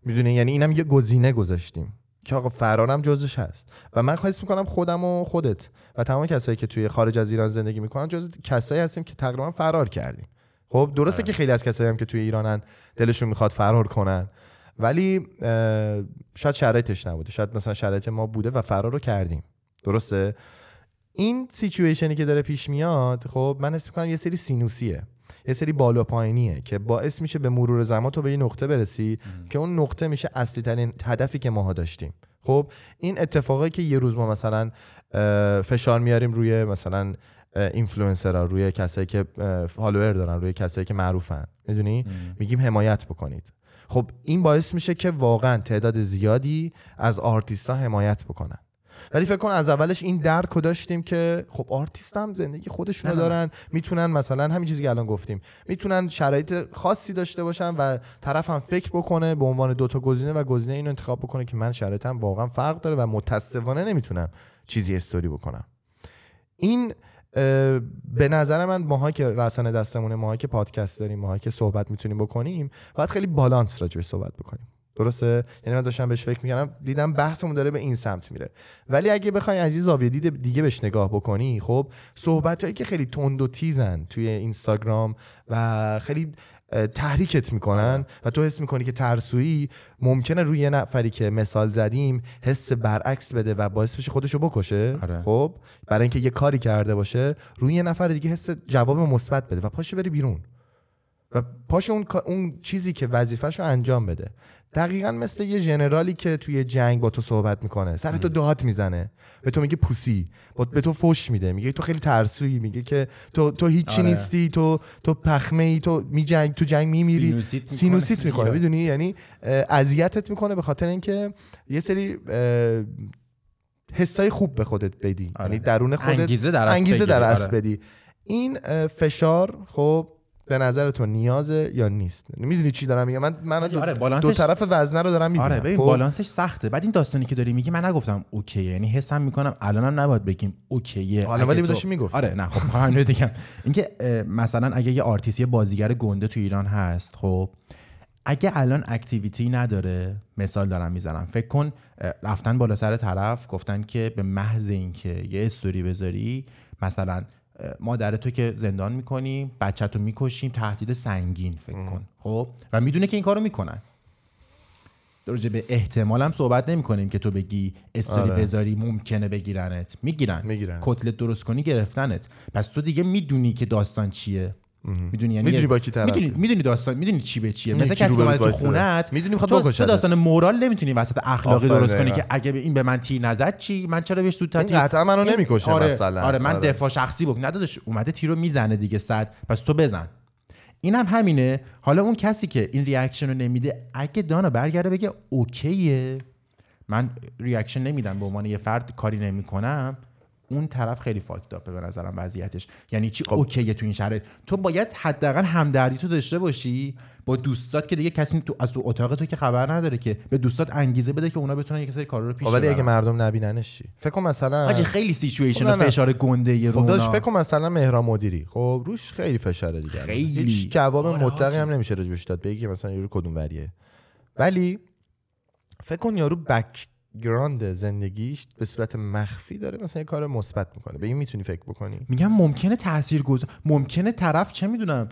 میدونی یعنی اینم یه گزینه گذاشتیم که آقا فرارم جزش هست. و من خواهش میکنم خودم و خودت و تمام کسایی که توی خارج از ایران زندگی میکنن جز کسایی هستیم که تقریبا فرار کردیم. خب درسته آره. که خیلی از کسایی هم که توی ایرانن دلشون میخواد فرار کنن، ولی شاید شرایطش نبوده، شاید مثلا شرایط ما بوده و فرار رو کردیم. درسته این سیچویشنی که داره پیش میاد، خب من حس می‌کنم یه سری سینوسیه، یه سری بالا پایینیه که باعث میشه به مرور زمان تو به یه نقطه برسی ام. که اون نقطه میشه اصلی ترین هدفی که ما داشتیم. خب این اتفاقایی که یه روز ما مثلا فشار میاریم روی مثلا اینفلوئنسرها، روی کسایی که فالوور دارن، روی کسایی که معروفن، میدونی میگیم حمایت بکنید. خب این باعث میشه که واقعا تعداد زیادی از آرتیست‌ها حمایت بکنن. ولی فکر کن از اولش این درک رو داشتیم که خب آرتیست هم زندگی خودشون رو دارن، میتونن مثلا همین چیزی که الان گفتیم، میتونن شرایط خاصی داشته باشن و طرف هم فکر بکنه به عنوان دوتا گزینه و گزینه اینو انتخاب بکنه که من شرایطم واقعا فرق داره و متاسفانه نمیتونم چیزی استوری بکنم. این به نظر من ماها که رسانه دستمونه، ماها که پادکست داریم، ماها که صحبت میتونیم بکنیم، باید خیلی بالانس راجع به صحبت بکنیم. درسته؟ یعنی من داشتم بهش فکر میکردم، دیدم بحثمون داره به این سمت میره. ولی اگه بخوای از یه زاویه دید دیگه بهش نگاه بکنی، خب صحبتایی که خیلی تند و تیزن توی اینستاگرام و خیلی تحریکت میکنن و تو حس میکنی که ترسویی، ممکنه روی یه نفری که مثال زدیم حس برعکس بده و باعث بشه خودشو بکشه. آره. خب برای اینکه یه کاری کرده باشه، روی یه نفر دیگه حس جواب مثبت بده و پاشو بری بیرون. و پاش اون اون چیزی که وظیفه‌شو انجام بده. دقیقاً مثل یه ژنرالی که توی جنگ با تو صحبت میکنه، سر تو داد میزنه، به تو میگه پوسی، به تو فوش میده، میگه تو خیلی ترسویی، میگه که تو تو هیچی آره. نیستی، تو تو پخمه‌ای، تو میجنگ، تو جنگ میمیری، سینوسیت میکنه, سینوسیت میکنه. میدونی، یعنی اذیتت میکنه به خاطر اینکه یه سری حسای خوب به خودت بدی، آره. یعنی درون خودت انگیزه در انگیزه در اصل بدی. آره. این فشار خب به نظر تو نیازه یا نیست؟ میدونی چی دارم میگم؟ من من دو, آره بالانسش... دو طرف وزنه رو دارم میبینم. آره ببین خب... بالانسش سخته. بعد این داستانی که داری میگی من نگفتم اوکی، یعنی حسم میکنم الانم نباید بگیم اوکیه. حالا ولی داشتم میگفت. آره نه خب همین دیگه. اینکه مثلا اگه یه آرتیست، یه بازیگر گنده تو ایران هست، خب اگه الان اکتیویتی نداره، مثال دارم میزنم، فکر کن رفتن بالا سر طرف گفتن که به محض اینکه یه استوری بذاری مثلا مادر تو که زندان میکنیم، بچه تو میکشیم، تهدید سنگین، فکر کن. خب و میدونه که این کارو میکنن. درجه به احتمال هم صحبت نمی کنیم که تو بگی استوری آره. بذاری ممکنه بگیرنت، میگیرن, میگیرن. کتلت درست کنی گرفتنت. پس تو دیگه میدونی که داستان چیه، میدونی، یعنی میدونی با کی طرفی، میدونی میدونی داستان، میدونی چی به چیه. مثلا کسی که اومد تو خونه‌ت میدونی میخواد بکشه، تو داستان مورال نمیتونی وسط اخلاقی درست کنی که اگه این به من تیر نزد چی، من چرا بهش سوت نزدم، قطعا منو نمیکشه. آره مثلا آره من آره. دفاع شخصی بک ندادش، اومده تیرو میزنه دیگه صد، پس تو بزن. اینم هم همینه. حالا اون کسی که این ریاکشن رو نمیده، اگه دانا برگرده بگه اوکیه من ریاکشن نمیدم، به عنوان یه فرد کاری نمیکنم، اون طرف خیلی فاکتاپه به نظرم وضعیتش. یعنی چی اوکیه تو این شرایط؟ تو باید حداقل همدردی تو داشته باشی با دوستات که دیگه کسی تو از اتاق تو که خبر نداره، که به دوستات انگیزه بده که اونا بتونن یک سری کارا رو پیش ببرن. ولی اگه مردم نبیننش چی؟ فکر کن مثلا آجی خیلی سیچویشن و فشار گنده رو داش. فکر کن مثلا مهران مدیری، خب روش خیلی فشاره دیگه، خیلی هیچ جواب مطلقی هم نمیشه راجبش داد، بگی که مثلا یارو کدوم وریه. ولی فکر کن یارو بک گراند زندگیش به صورت مخفی داره مثلا یه کار مثبت میکنه، به این میتونی فکر بکنی. میگم ممکنه تاثیرگذار، ممکنه طرف چه میدونم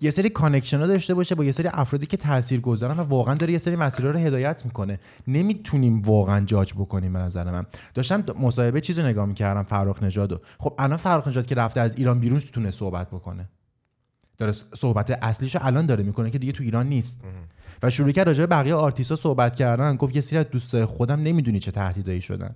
یه سری کانکشن ها داشته باشه با یه سری افرادی که تاثیرگذارن و واقعا داره یه سری مسیرها رو هدایت میکنه. نمیتونیم واقعا جاج بکنیم. به نظر من داشتم مصاحبه چیزو نگاه میکردم، فرخنژادو. خب الان فرخنژاد که رفته از ایران بیرون تونه صحبت بکنه، داره صحبت اصلیشو الان داره میکنه که دیگه تو ایران نیست. و شروع کرد راجع به بقیه آرتیستا صحبت کردن، گفت یه سری از دوستای خودم نمیدونی چه تهدیدایی شدن.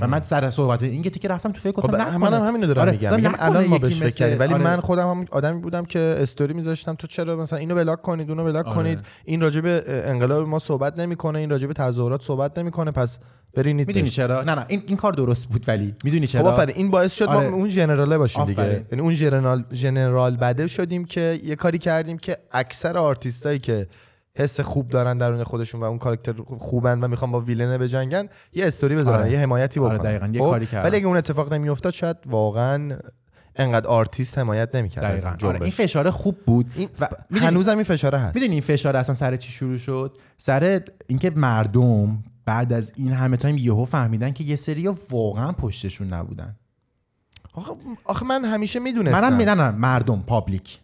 و من سر صحبت این که دیگه رفتم تو فکر گفتم نکنه. منم همین رو دارم آره میگم. میگم الان ما بهش فکر کردیم، ولی آره من خودم هم آدمی بودم که استوری میذاشتم تو چرا مثلا اینو بلاک کنید، اونو بلاک آره کنید، این راجع به انقلاب ما صحبت نمیکنه، این راجع به تظاهرات صحبت نمیکنه، پس برینید. میدونی چرا؟ نه نه این این کار درست بود، ولی میدونی چرا؟ خب آفرین، این باعث شد آره ما اون ژنراله باشیم دیگه. یعنی اون ژنرال ژنرال بده شدیم که یه کاری کردیم که اکثر آرتिस्टایی که حس خوب دارن درون خودشون و اون کاراکتر خوبن و میخوان با ویلن بجنگن، یه استوری بذارن، آره یه حمایتی بکنن. آره دقیقاً یه کاری کردن. ولی اگه اون اتفاق نمیافتاد شاید واقعاً انقدر آرتیست حمایت نمیکرد از جنبش. آره این فشار خوب بود و هنوزم این فشاره هست. میدونی این فشار اصلا سر چی شروع شد؟ سر اینکه مردم بعد از این همه تایم یهو فهمیدن که یه سری واقعاً پشتشون نبودن. آخه آخه من همیشه میدونستم. منم میدونم مردم پابلیک.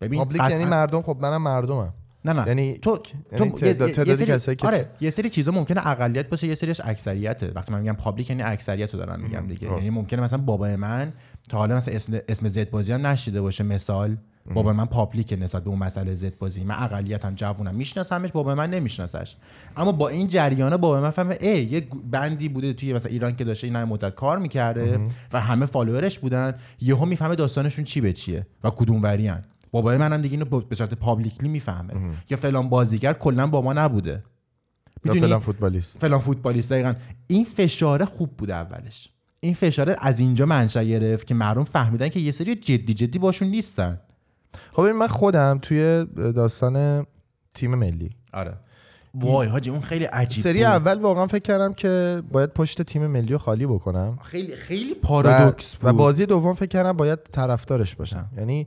ببین پابلیک یعنی مردم. خب منم مردمم. نه نه یعنی تو تو تعدادی کسایی که آره یه سری چیزا ممکنه اقلیت باشه، یه سریش اکثریته. وقتی من میگم پابلیک یعنی اکثریتو دارم میگم دیگه. یعنی ممکنه مثلا بابای من تا حالا مثلا اسم اسم زد بازی هم نشیده باشه، مثال بابا من پابلیک نسبت به اون مسئله زد بازی، من اقلیتم، جوونم، میشناسمش، بابا من نمیشناسش. اما با این جریانا بابا من فهمه ای یه بندی بوده توی مثلا ایران که داشته اینا مدت کار میکرده و همه فالوورش بودن، یهو میفهمه داستانشون چی به چیه و کدوم وریان. بابای منم دیگه اینو به صورت پابلیکلی میفهمه یا فلان بازیگر کلا با ما نبوده، فلان فوتبالیست، فلان فوتبالیست. دقیقاً این فشاره خوب بود اولش. این فشاره از اینجا منشأ گرفت که مردم فهمیدن که یه سری جدی جدی باشون نیستن. خب من خودم توی داستان تیم ملی آره وای حاجی اون خیلی عجیب سری بود. اول واقعا فکر کردم که باید پشت تیم ملی رو خالی بکنم، خیلی خیلی پارادوکس بود. و بازی دوم فکر کردم باید طرفدارش باشم، یعنی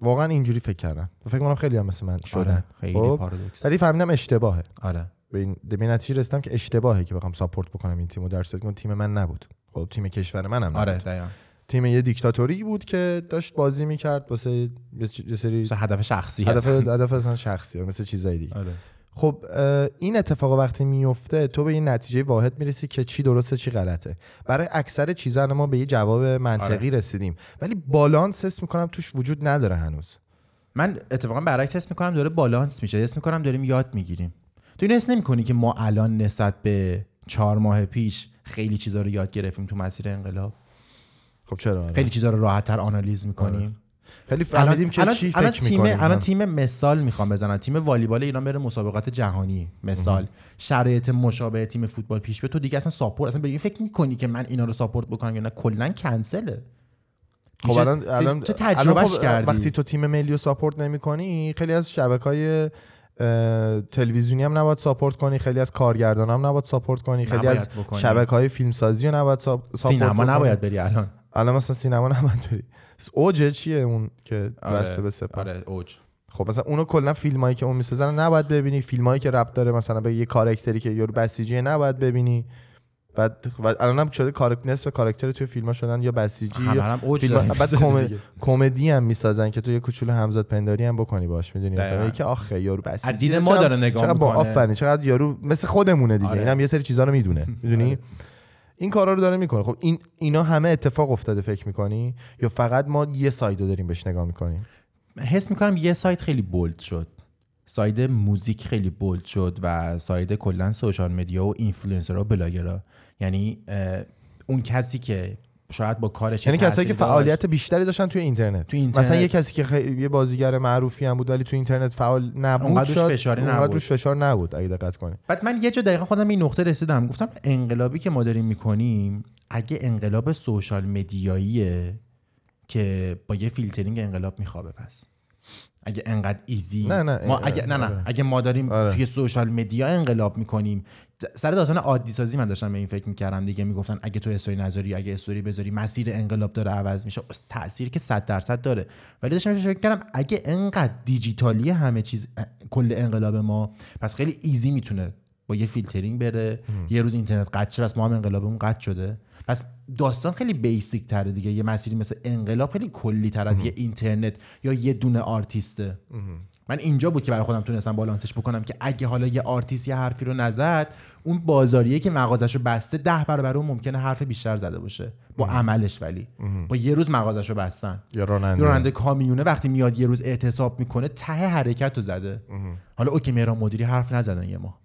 واقعا اینجوری فکر کردم، فکر کنم خیلی هم مثل من شدن. آره، خیلی پارادوکس. ولی فهمیدم اشتباهه. آره به این به نتیجه رسیدم که اشتباهه که بخوام ساپورت بکنم این تیمو، در صورتی که تیم من نبود. خب تیم کشور منم نبود. آره دقیقاً تیم یه دیکتاتوری بود که داشت بازی میکرد واسه یه سری هدف شخصی، هدف هدف اصلا شخصی مثل چیزای دیگه. آره. خب این اتفاق وقتی میفته تو به این نتیجه واحد میرسی که چی درسته چی غلطه. برای اکثر چیزا ما به یه جواب منطقی آره. رسیدیم، ولی بالانس حس میکنم توش وجود نداره هنوز. من اتفاقا برعکس حس میکنم داره بالانس میشه، حس میکنم داریم یاد میگیریم. تو این حس نمیکنی که ما الان نسبت به چهار ماه پیش خیلی چیزا رو یاد گرفتیم تو مسیر انقلاب؟ خب چرا؟ خیلی چیزا رو راحت‌تر آنالیز میکنیم. خیلی فهمیدیم که چی فکر میکنیم. الان تیم الان تیم مثال میخوام بزنم، تیم والیبال ایران بره مسابقات جهانی مثال، شرایط مشابه تیم فوتبال پیش بیاد، تو دیگه اصلا ساپورت اصلا ببین فکر میکنی که من اینا رو ساپورت بکنم یا نه، کلا کنسله. خب الان الان تو تجربهش کردی وقتی تو تیم ملی رو ساپورت نمیکنی، خیلی از شبکه‌های تلویزیونی هم نباید ساپورت کنی، خیلی از کارگردان هم نباید ساپورت کنی، خیلی از شبکه‌های فیلمسازی رو نباید ساپورت کنی. سینما نباید بری الان. الان مثلا سینما نباید بری. اوج چیه اون که واسه به سپاه؟ آره اوج. خب مثلا اونو کلا فیلمایی که اون میسازه نباید ببینی، فیلمایی که ربط داره مثلا به یه کاراکتری که یورو بسیجی نباید ببینی. بعد الانم شده کاراکتر نصف کاراکتر توی فیلم‌ها شدن یا بسیجی یا فیلم، بعد کمدی هم میسازن که تو یه کوچولو همزاد پنداری هم بکنی باش، میدونی مثلا اینکه آخه یارو بسیجی از دید ما داره نگاه میکنه، آفرین چقدر یارو مثل خودمونه دیگه. آره. اینم یه سری چیزا رو میدونه، میدونی این کارا رو داره میکنه. خب این اینا همه اتفاق افتاده فکر میکنی یا فقط ما یه ساید رو داریم بهش نگاه میکنیم؟ حس میکنم یه ساید خیلی بولد شد، ساید موزیک خیلی بولد شد و ساید کلا سوشال مدیا و اینفلوئنسرها و بلاگرها، یعنی اون کسی که شاید با کارش، یعنی کسایی که فعالیت بیشتری داشتن توی اینترنت. توی اینترنت مثلا یه کسی که خیلی یه بازیگر معروفی هم بود ولی توی اینترنت فعال نبود، اونقدرش فشاری نبود، اونقدرش فشار نبود اگه دقت کنی. بعد من یه جا دقیقاً خودم این نقطه رسیدم، گفتم انقلابی که ما داریم میکنیم اگه انقلاب سوشال مدیاییه که با یه فیلترینگ انقلاب میخوابه، پس اگه انقدر ایزی نه نه ما اگه نه نه آره. اگه ما داریم آره. توی سوشال مدیا انقلاب میکنیم سر داستان عادی سازی، من داشتم به این فکر میکردم دیگه، میگفتن اگه تو استوری نذاری، اگه استوری بذاری مسیر انقلاب داره عوض میشه، تأثیر که صد درصد داره، ولی داشتم فکر میکردم اگه انقدر دیجیتالی همه چیز کل انقلاب ما، پس خیلی ایزی میتونه با یه فیلترینگ بره هم. یه روز اینترنت قطع شد پس ما هم انقلابمون قطع شده، پس داستان خیلی بیسیک تره دیگه. یه مسیری مثل انقلاب خیلی کلی تر از مم. یه اینترنت یا یه دونه آرتیسته. مم. من اینجا بود که برای خودم تونستم بالانسش بکنم که اگه حالا یه آرتیست یه حرفی رو نزد، اون بازاریه که مغازشو بسته ده برابر اون ممکنه حرف بیشتر زده باشه با مم. عملش، ولی مم. با یه روز مغازشو بستن. یا راننده راننده کامیونه وقتی میاد یه روز اعتصاب میکنه ته حرکتو زده. مم. حالا اوکی مهران مدیری حرف نزدن یه ماه،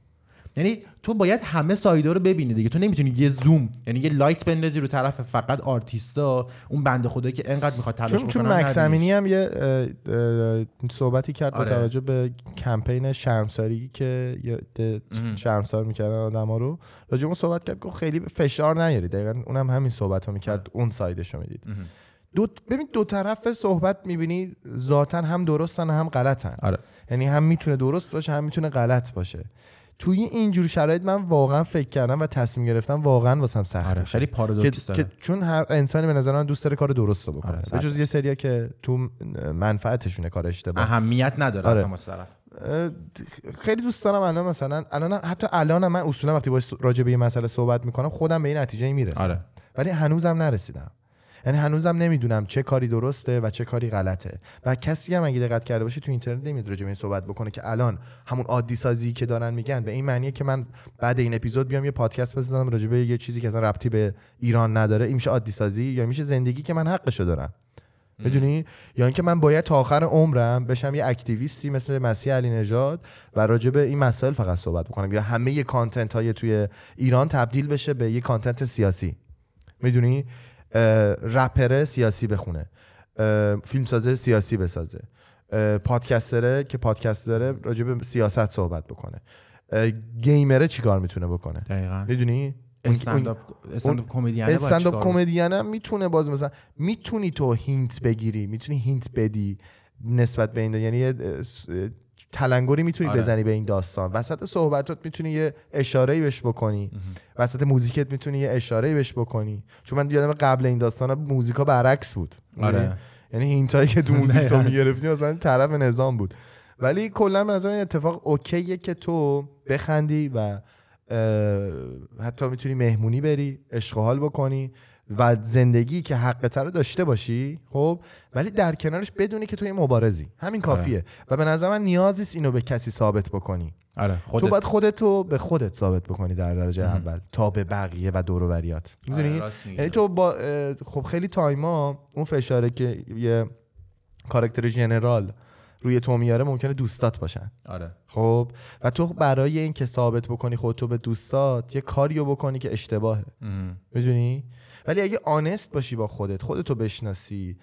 یعنی تو باید همه سایدا رو ببینی دیگه، تو نمیتونی یه زوم یعنی یه لایت بندازی رو طرف فقط آرتیستا، اون بنده خدایی که انقدر میخواد تلاش کنه. چون, چون مکس امینی هم یه اه، اه، صحبتی کرد آره. با توجه به کمپین شرمساری که شرمسار میکردن آدما رو، راجع به اون صحبت کرد که خیلی فشار نیاری. دقیقاً اونم هم همین صحبتو میکرد آره. اون سایدش رو میدید. دو ببین دو طرف صحبت میبینی ذاتاً هم درستن هم غلطن. آره. یعنی هم میتونه درست باشه هم میتونه غلط باشه. توی اینجور شرایط من واقعا فکر کردم و تصمیم گرفتم واقعا واسم سخته. خیلی پارادوکس داره که چون هر انسانی به نظر من دوست داره کار درست رو بکنه، به جز یه سریا که تو منفعتشونه کار اشتباه اهمیت نداره آره. اصلا اصلا خیلی دوست دارم الان مثلا الان حتی الان من اصولا وقتی باهاش راجع به این مسئله صحبت میکنم خودم به این نتیجه میرسم آره. ولی هنوزم نرسیدم، یعنی هنوزم نمیدونم چه کاری درسته و چه کاری غلطه. و کسی هم اگه دقت کرده باشه تو اینترنت نمیاد راجع به این صحبت بکنه که الان همون عادی سازی که دارن میگن به این معنیه که من بعد این اپیزود بیام یه پادکست بسازم راجع به یه چیزی که اصلا ربطی به ایران نداره. این میشه عادی سازی یا میشه زندگی که من حقشو دارم، میدونی؟ یا اینکه من باید تا آخر عمرم بشم یه اکتیویستی مثل مسیح علینژاد و راجع به این مسائل فقط صحبت بکنم، یا همه کانتنت های توی ایران تبدیل بشه به یه کانتنت سیاسی، میدونی؟ رپر سیاسی بخونه، فیلمساز سیاسی بسازه، پادکستره که پادکست داره راجع به سیاست صحبت بکنه، گیمره چیکار میتونه بکنه؟ دقیقاً میدونی؟ استندآپ استندآپ کمدیانه استندآپ کمدیانه میتونه باز مثلا میتونی تو هینت بگیری، میتونی هینت بدی نسبت به این، یعنی یه تلنگری میتونی آره. بزنی به این داستان، وسط صحبتات میتونی یه اشاره‌ای بهش بکنی، اه. وسط موزیکت میتونی یه اشاره‌ای بهش بکنی. چون من یادم قبل این داستانا موزیکا برعکس بود آره. یعنی هینتایی که تو موزیک تو میگرفتی مثلا طرف نظام بود، ولی کلا به نظر من اتفاق اوکیه که تو بخندی و حتی میتونی مهمونی بری، عشق و حال بکنی و زندگی که حقت رو داشته باشی، خب ولی در کنارش بدونی که تو یه مبارزی، همین کافیه آره. و به نظر من نیازی نیست اینو به کسی ثابت بکنی آره. خودت. تو باید خودتو به خودت ثابت بکنی در درجه ام. اول تا به بقیه و دور و بریات، میدونی؟ یعنی تو با خب خیلی تایما اون فشاره که یه کاراکتر جنرال روی تو میاره ممکنه دوستات باشن. آره. خب و تو برای این که ثابت بکنی خودتو به دوستات یه کاریو بکنی که اشتباهه. میدونی؟ ولی اگه آنست باشی با خودت، خودتو بشناسی،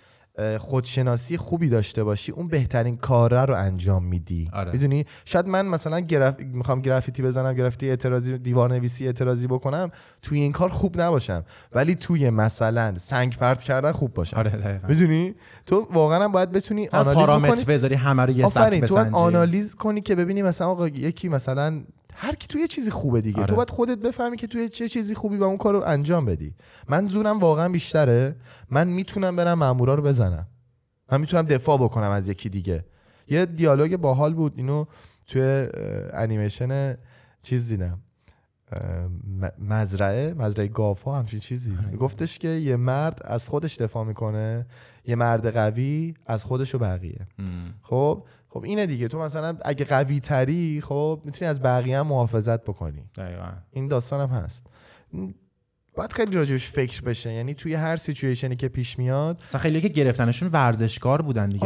خودشناسی خوبی داشته باشی، اون بهترین کاره رو انجام میدی. آره. میدونی؟ شاید من مثلا گراف... میخوام گرافیتی بزنم، گرافیتی اعتراضی، دیوارنویسی اعتراضی بکنم، توی این کار خوب نباشم، ولی توی مثلا سنگ پرت کردن خوب باشم. آره. میدونی؟ تو واقعا باید بتونی آنالیز کنی، بذاری همه رو یه سطح بسنجی. تو آنالیز کنی که ببینی مثلا آقا یکی مثلا هر کی توی یه چیزی خوبه دیگه. آره. تو باید خودت بفهمی که توی چه چیزی خوبی و اون کارو انجام بدی. من زورم واقعا بیشتره، من میتونم برم مامورا رو بزنم، من میتونم دفاع بکنم از یکی دیگه. یه دیالوگ باحال بود، اینو توی انیمیشن چیز دیدم، مزرعه مزرعه گاوها همچین چیزی. آره. گفتش که یه مرد از خودش دفاع میکنه، یه مرد قوی از خودش و بقیه. خب خب اینه دیگه، تو مثلا اگه قوی تری خب میتونی از بقیه هم محافظت بکنی. دقیقاً این داستان هم هست، باید خیلی راجبش فکر بشه. یعنی توی هر سیچویشنی که پیش میاد، مثلا خیلی که گرفتنشون ورزشکار بودن دیگه،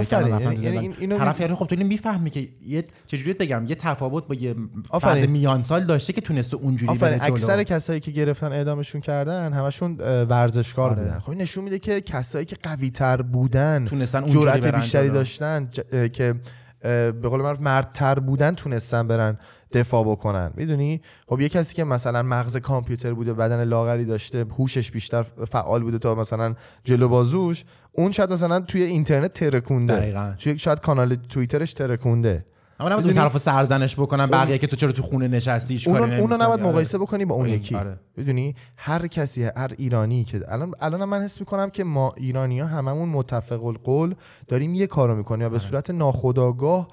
یعنی طرف یعنی خب تو میفهمی که یه چجوری بگم یه تفاوت با یه فرد میان سال داشته که تونسته اونجوری بره جلو. اکثر کسایی که گرفتن اعدامشون کردن همشون ورزشکار بودن. خب این نشون میده که کسایی که قوی‌تر بودن تونستن اونجوری برن، جرأت بیشتری داشتن که به قول معروف مردتر بودن، تونستن برن دفاع بکنن. میدونی؟ خب یه کسی که مثلا مغز کامپیوتر بوده، بدن لاغری داشته، هوشش بیشتر فعال بوده تا مثلا جلو بازوش، اون شاید مثلا توی اینترنت ترکونده. دقیقاً. توی شاید کانال توییترش ترکونده. اما نباید اون طرفو سرزنش بکنن بقیه که تو چرا تو خونه نشستی هیچ کاری نمی‌کنی. اونو نباید مقایسه بکنی با اون یکی. میدونی؟ هر کسی، هر ایرانی که الان الان من حس می‌کنم که ما ایرانی‌ها هممون متفق القول داریم یه کارو می‌کنیم و به صورت ناخودآگاه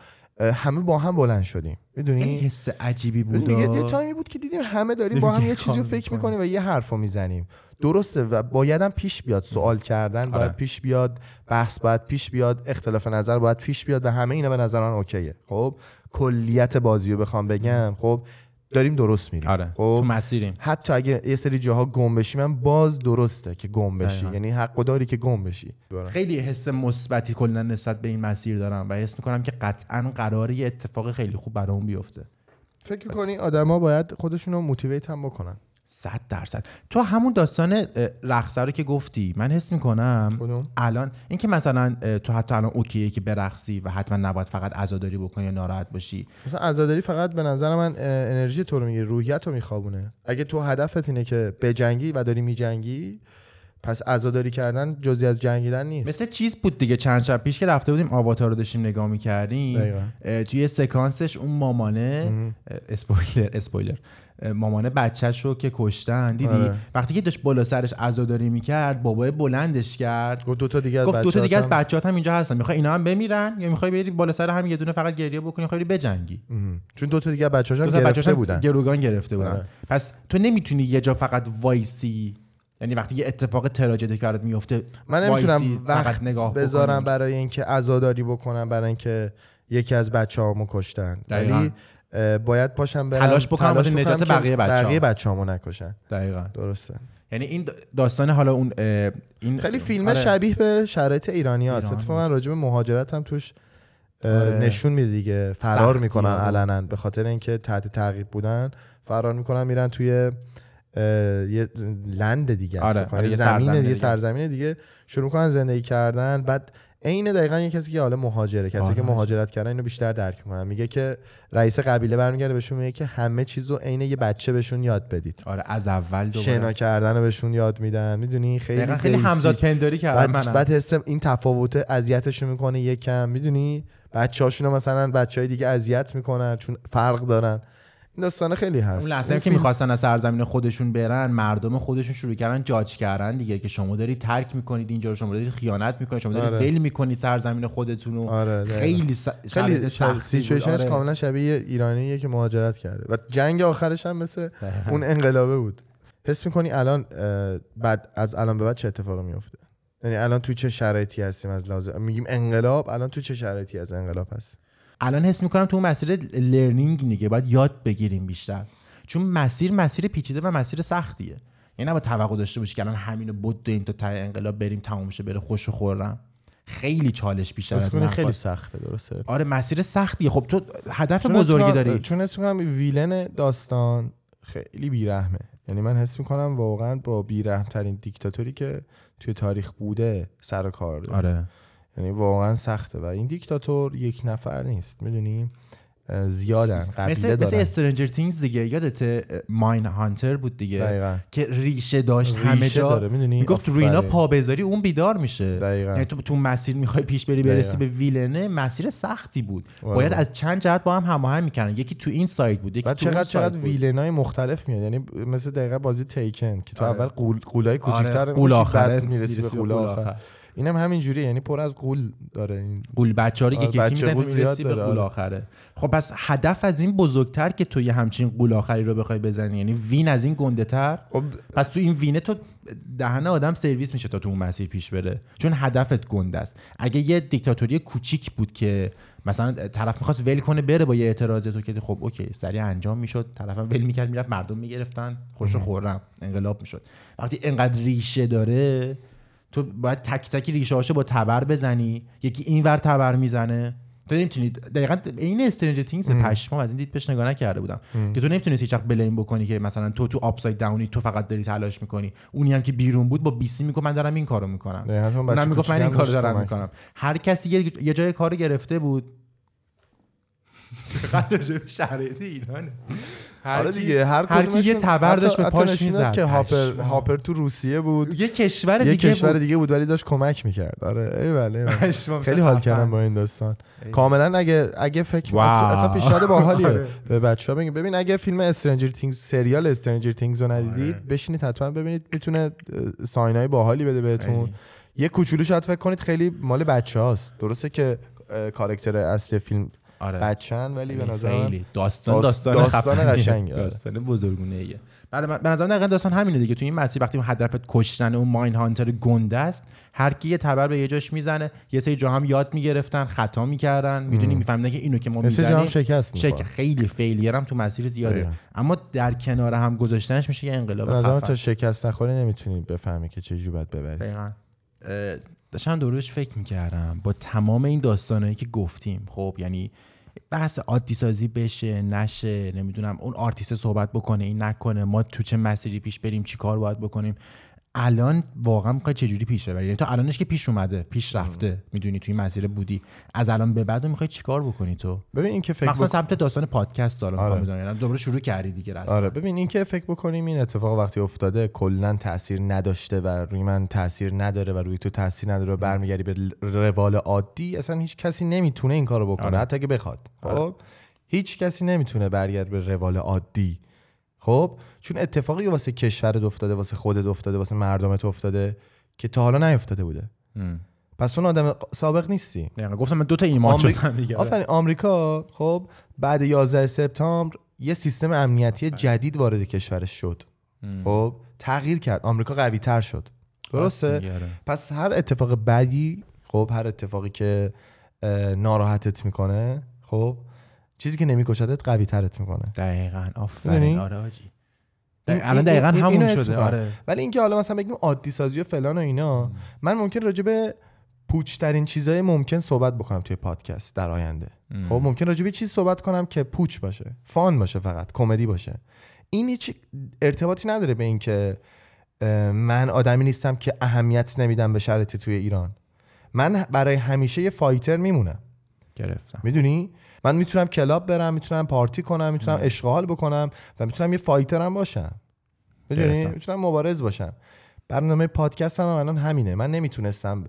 همه با هم بلند شدیم. میدونی؟ این حس عجیبی بود. یه تایمی بود که دیدیم همه داریم با هم یه چیزیو فکر می‌کنیم و یه حرفو میزنیم. درسته و بایدم پیش بیاد، سوال کردن باید پیش بیاد، بحث باید پیش بیاد، اختلاف نظر باید پیش بیاد و همه اینا به نظر من اوکیه. خب کلیت بازیو بخوام بگم، خب داریم درست میریم. آره. خب تو مسیریم. حتی اگه یه سری جاها گم بشیم هم باز درسته که گم بشی. آره. یعنی حقو داری که گم بشی. برای. خیلی حس مثبتی کلا نسبت به این مسیر دارم و حس می‌کنم که قطعاً قراره یه اتفاق خیلی خوب برام بیفته. فکر می‌کنی آدما باید خودشونو موتیویت هم بکنن؟ صد درصد. تو همون داستان رقص رو که گفتی، من حس میکنم خودم. الان این که مثلا تو حتی الان اوکیه که برقصی و حتما نباید فقط عزاداری بکنی یا ناراحت باشی. مثلا عزاداری فقط به نظر من انرژی تو رو میگیره، روحیت رو میخوابونه. اگه تو هدفت اینه که بجنگی و داری میجنگی، پس عزاداری کردن جزئی از جنگیدن نیست. مثل چیز بود دیگه، چند شب پیش که رفته بودیم آواتار رو داشتیم نگاه می‌کردیم، توی سکانسش اون مامانه اه. اسپویلر اسپویلر مامانه بچه‌ش رو که کشتن دیدی. آره. وقتی که داشت بالا سرش عزاداری می‌کرد، بابای بلندش کرد گفت دو تا دیگه از بچه‌ها دیگه از بچه‌ها هم اینجا هستن، می‌خوای اینا هم بمیرن یا می‌خوای بری بالا سر هم یه دونه فقط گریه بکنی، می‌خوای بجنگی؟ اه. چون دو تا دیگه بچه‌هاش هم گرفته بودن، گروگان گرفته بودن. آره. پس تو نمی‌تونی یه جا فقط وایسی، یعنی وقتی یه اتفاق تراژدی برات میفته من نمیتونم وقت نگاه بذارم برای اینکه عزاداری بکنم برای اینکه یکی از بچه‌هامو کشتن، ولی باید پاشم برم تلاش بکنم واسه نجات بقیه بچه‌ها، بقیه بچه‌هامو نکشن. دقیقاً درسته. یعنی این داستان حالا اون این خیلی فیلم شبیه به شرایط ایرانی‌ها هست. اتفاقا من راجع به مهاجرت هم توش نشون میده دیگه، فرار میکنن علنا به خاطر اینکه تحت تعقیب بودن، فرار میکنن میرن توی یه لند دیگه. آره، آره، یه زمین دیگه. یه سرزمین دیگه شروع می‌کنن زندگی کردن. بعد عین دقیقاً یه کسی که حالا مهاجره، کسی آره. که مهاجرت کردن اینو بیشتر درک می‌کنه. میگه که رئیس قبیله برمیگرده بهشون میگه که همه چیزو عین یه بچه بهشون یاد بدید. آره از اول دوباره شنا کردنو بهشون یاد میدن. میدونی خیلی خیلی همزاد پنداری کردن. بعد بعد حس این تفاوت اذیتشون می‌کنه یکم. میدونی بچه‌هاشون مثلا بچهای دیگه اذیت می‌کنن چون فرق دارن. داستانه خیلی هست. اون لحظه اون که میخواستن از سرزمین خودشون برن، مردم خودشون شروع کردن جاج کردن دیگه که شما دارید ترک میکنید اینجا رو، شما دارید خیانت میکنید، شما دارید ول آره. میکنید سرزمین خودتون رو. آره خیلی س... خیلی سیچویشنش آره. کاملا شبیه ایرانیه که مهاجرت کرده و جنگ آخرش هم مثل ده. اون انقلابه بود. حس میکنی الان بعد از الان به بعد چه اتفاقی میفته؟ یعنی الان تو چه شرایطی هستیم؟ از لازم میگیم انقلاب، الان تو چه شرایطی از انقلاب هست؟ الان حس میکنم تو مسیر لرنینگ دیگه باید یاد بگیریم بیشتر، چون مسیر مسیر پیچیده و مسیر سختیه. یعنی نباید توقع داشته باشی که الان همینو بدویم تا ته انقلاب بریم تموم شه بره خوش و خورم. خیلی چالش بیشتر از من خیلی سخته. درسته، آره مسیر سختیه. خب تو هدف بزرگی داری. چون اسم میگم ویلن داستان خیلی بیرحمه، یعنی من حس میکنم واقعا با بیرحمترین دیکتاتوری که توی تاریخ بوده سر و کار داره. آره یعنی واقعا سخته و این دیکتاتور یک نفر نیست، میدونی زیادن، قبیله مثل دارن. مثل استرنجر تینگز دیگه، یادت ماین هانتر بود دیگه دقیقا. که ریشه داشت، ریشه همه جا میگفت روینا پا بذاری اون بیدار میشه. یعنی تو تو مسیر میخوای پیش بری برسی دقیقا. به ویلنه مسیر سختی بود، باید از چند جهت با هم هماهنگ میکردن، یکی تو این سایت بود یکی تو چقدر چقدر ویلنای مختلف میاد. یعنی مثل دقیقاً بازی تیکن که تو اول قول قولای کوچیک‌تر بعد میرسی به قول آخر. اینم همین جوریه، یعنی پر از غول داره این غول بچه‌ها رو که یکی میزنه میرسی به غول آخره. خب پس هدف از این بزرگتر که تو یه همچین غول آخری رو بخوای بزنی، یعنی وین از این گنده‌تر. خب پس تو این وینه تو دهنه آدم سرویس میشه تا تو اون مسیر پیش بره، چون هدفت گنده است. اگه یه دیکتاتوری کوچیک بود که مثلا طرف می‌خواست ول کنه بره با یه اعتراضی تو که خب اوکی سریع انجام میشد، طرفم ول می‌کرد میرفت، مردم می‌گرفتن خوشو خورم، انقلاب میشد. وقتی اینقدر ریشه داره تو باید تک تک ریشه هاشو با تبر بزنی، یکی اینور تبر میزنه، تو نمیتونی. دقیقاً این استرنجر تینگز پشمام از این دید پیش نگاه نکرده بودم ام. که تو نمیتونی هیچ وقت بلیم بکنی که مثلا تو تو آپساید داونی، تو فقط داری تلاش میکنی. اونی هم که بیرون بود با بیسی میگفت من دارم این کارو میکنم، اونم میگفت من این کارو دارم میکنم. هر کسی یه, یه جای کارو گرفته بود. چقدر شرایط ایرانه. آره دیگه، هر کدومشون یه تبر داشت به پاش میزد که هاپر هاپر تو روسیه بود، یه کشور دیگه یه کشور دیگه بود ولی داشت کمک میکرد. آره ای بله، خیلی حال کردم با این داستان. کاملا اگه اگه فکر اصلا پیشنهاد باحالیه به بچه‌ها بگین ببین اگه فیلم استرنجر تینگز، سریال استرنجر تینگز رو ندیدید بشینید حتما ببینید، میتونه ساینای باحالی بده بهتون. یه کوچولو شاید فکر کنید خیلی مال بچه‌هاست، درسته که کاراکتر اصلی فیلم آره. بچن، ولی به نظر من داستان داستان داستان قشنگه، داستان بزرگونه ایه. برای به نظر من داستان همینه دیگه. تو این مسیر وقتی هدفت کشتن اون ماین هانتر گنده است، هر کی یه تبر به یه جاش میزنه، یه سری جا هم یاد میگرفتن، خطا میکردن، میدونی میفهمیدن که اینو که ما میزنیم شکست میخوره، شک خیلی فیلیرم تو مسیر زیاده اه. اما در کنار هم گذاشتنش میشه یه انقلاب. به نظر من تا شکست نخوری نمیتونی بفهمی که چه جوری باید ببری. دقیقاً داشتم دروش فکر میکردم با تمام این داستانهایی که گفتیم، خب یعنی بحث عادی سازی بشه نشه، نمیدونم اون آرتیست صحبت بکنه این نکنه، ما تو چه مسیری پیش بریم، چی کار باید بکنیم، الان واقعا میخوای چه جوری پیش بری؟ یعنی تو الانش که پیش اومده پیش رفته، میدونی توی مسیر بودی، از الان به بعد میخوای چیکار بکنی تو؟ ببین این که فکر مثلا بک... سمت داستان پادکست دارم میخوام بدونم، یعنی دوباره شروع کردی دیگه راست. آره ببین این که فکر بکنیم این اتفاق وقتی افتاده کلا تاثیر نداشته و روی من تاثیر نداره و روی تو تاثیر نداره، برمیگردی به روال عادی، اصلا هیچ کسی نمیتونه این کارو بکنه. آره. حتی اگه بخواد خب هیچ کسی نمیتونه برگرد به روال عادی. خب چون اتفاقی واسه کشورت افتاده، واسه خودت افتاده، واسه مردمت افتاده که تا حالا نیفتاده بوده. ام. پس اون آدم سابق نیستی. نه گفتم من دو تا ایمان آمریکا... شدم دیگه. آفرین آمریکا خب بعد یازده سپتامبر یه سیستم امنیتی جدید وارد کشورش شد. ام. خب تغییر کرد، آمریکا قوی تر شد. درسته؟ پس هر اتفاق بدی، خب هر اتفاقی که ناراحتت میکنه، خب چیزی که نمی‌کشدت قوی ترت میکنه. دقیقاً آفرین آره حاجی. الان دقیقاً همون شده. آره ولی اینکه حالا مثلا بگیم عادی سازی و فلان و اینا ام. من ممکن راجع به پوچ‌ترین چیزای ممکن صحبت بکنم توی پادکست در آینده. ام. خب ممکن راجع به چیز صحبت کنم که پوچ باشه، فان باشه، فقط کمدی باشه. این هیچ ارتباطی نداره به این که من آدمی نیستم که اهمیت نمیدم به شرایط توی ایران. من برای همیشه یه فایتر میمونم. گرفتم. میدونی؟ من میتونم کلاب برم، میتونم پارتی کنم، میتونم اشغال بکنم و میتونم یه فایترم باشم. میدونی؟ میتونم مبارز باشم. برنامه پادکست هم الان همینه. من نمیتونستم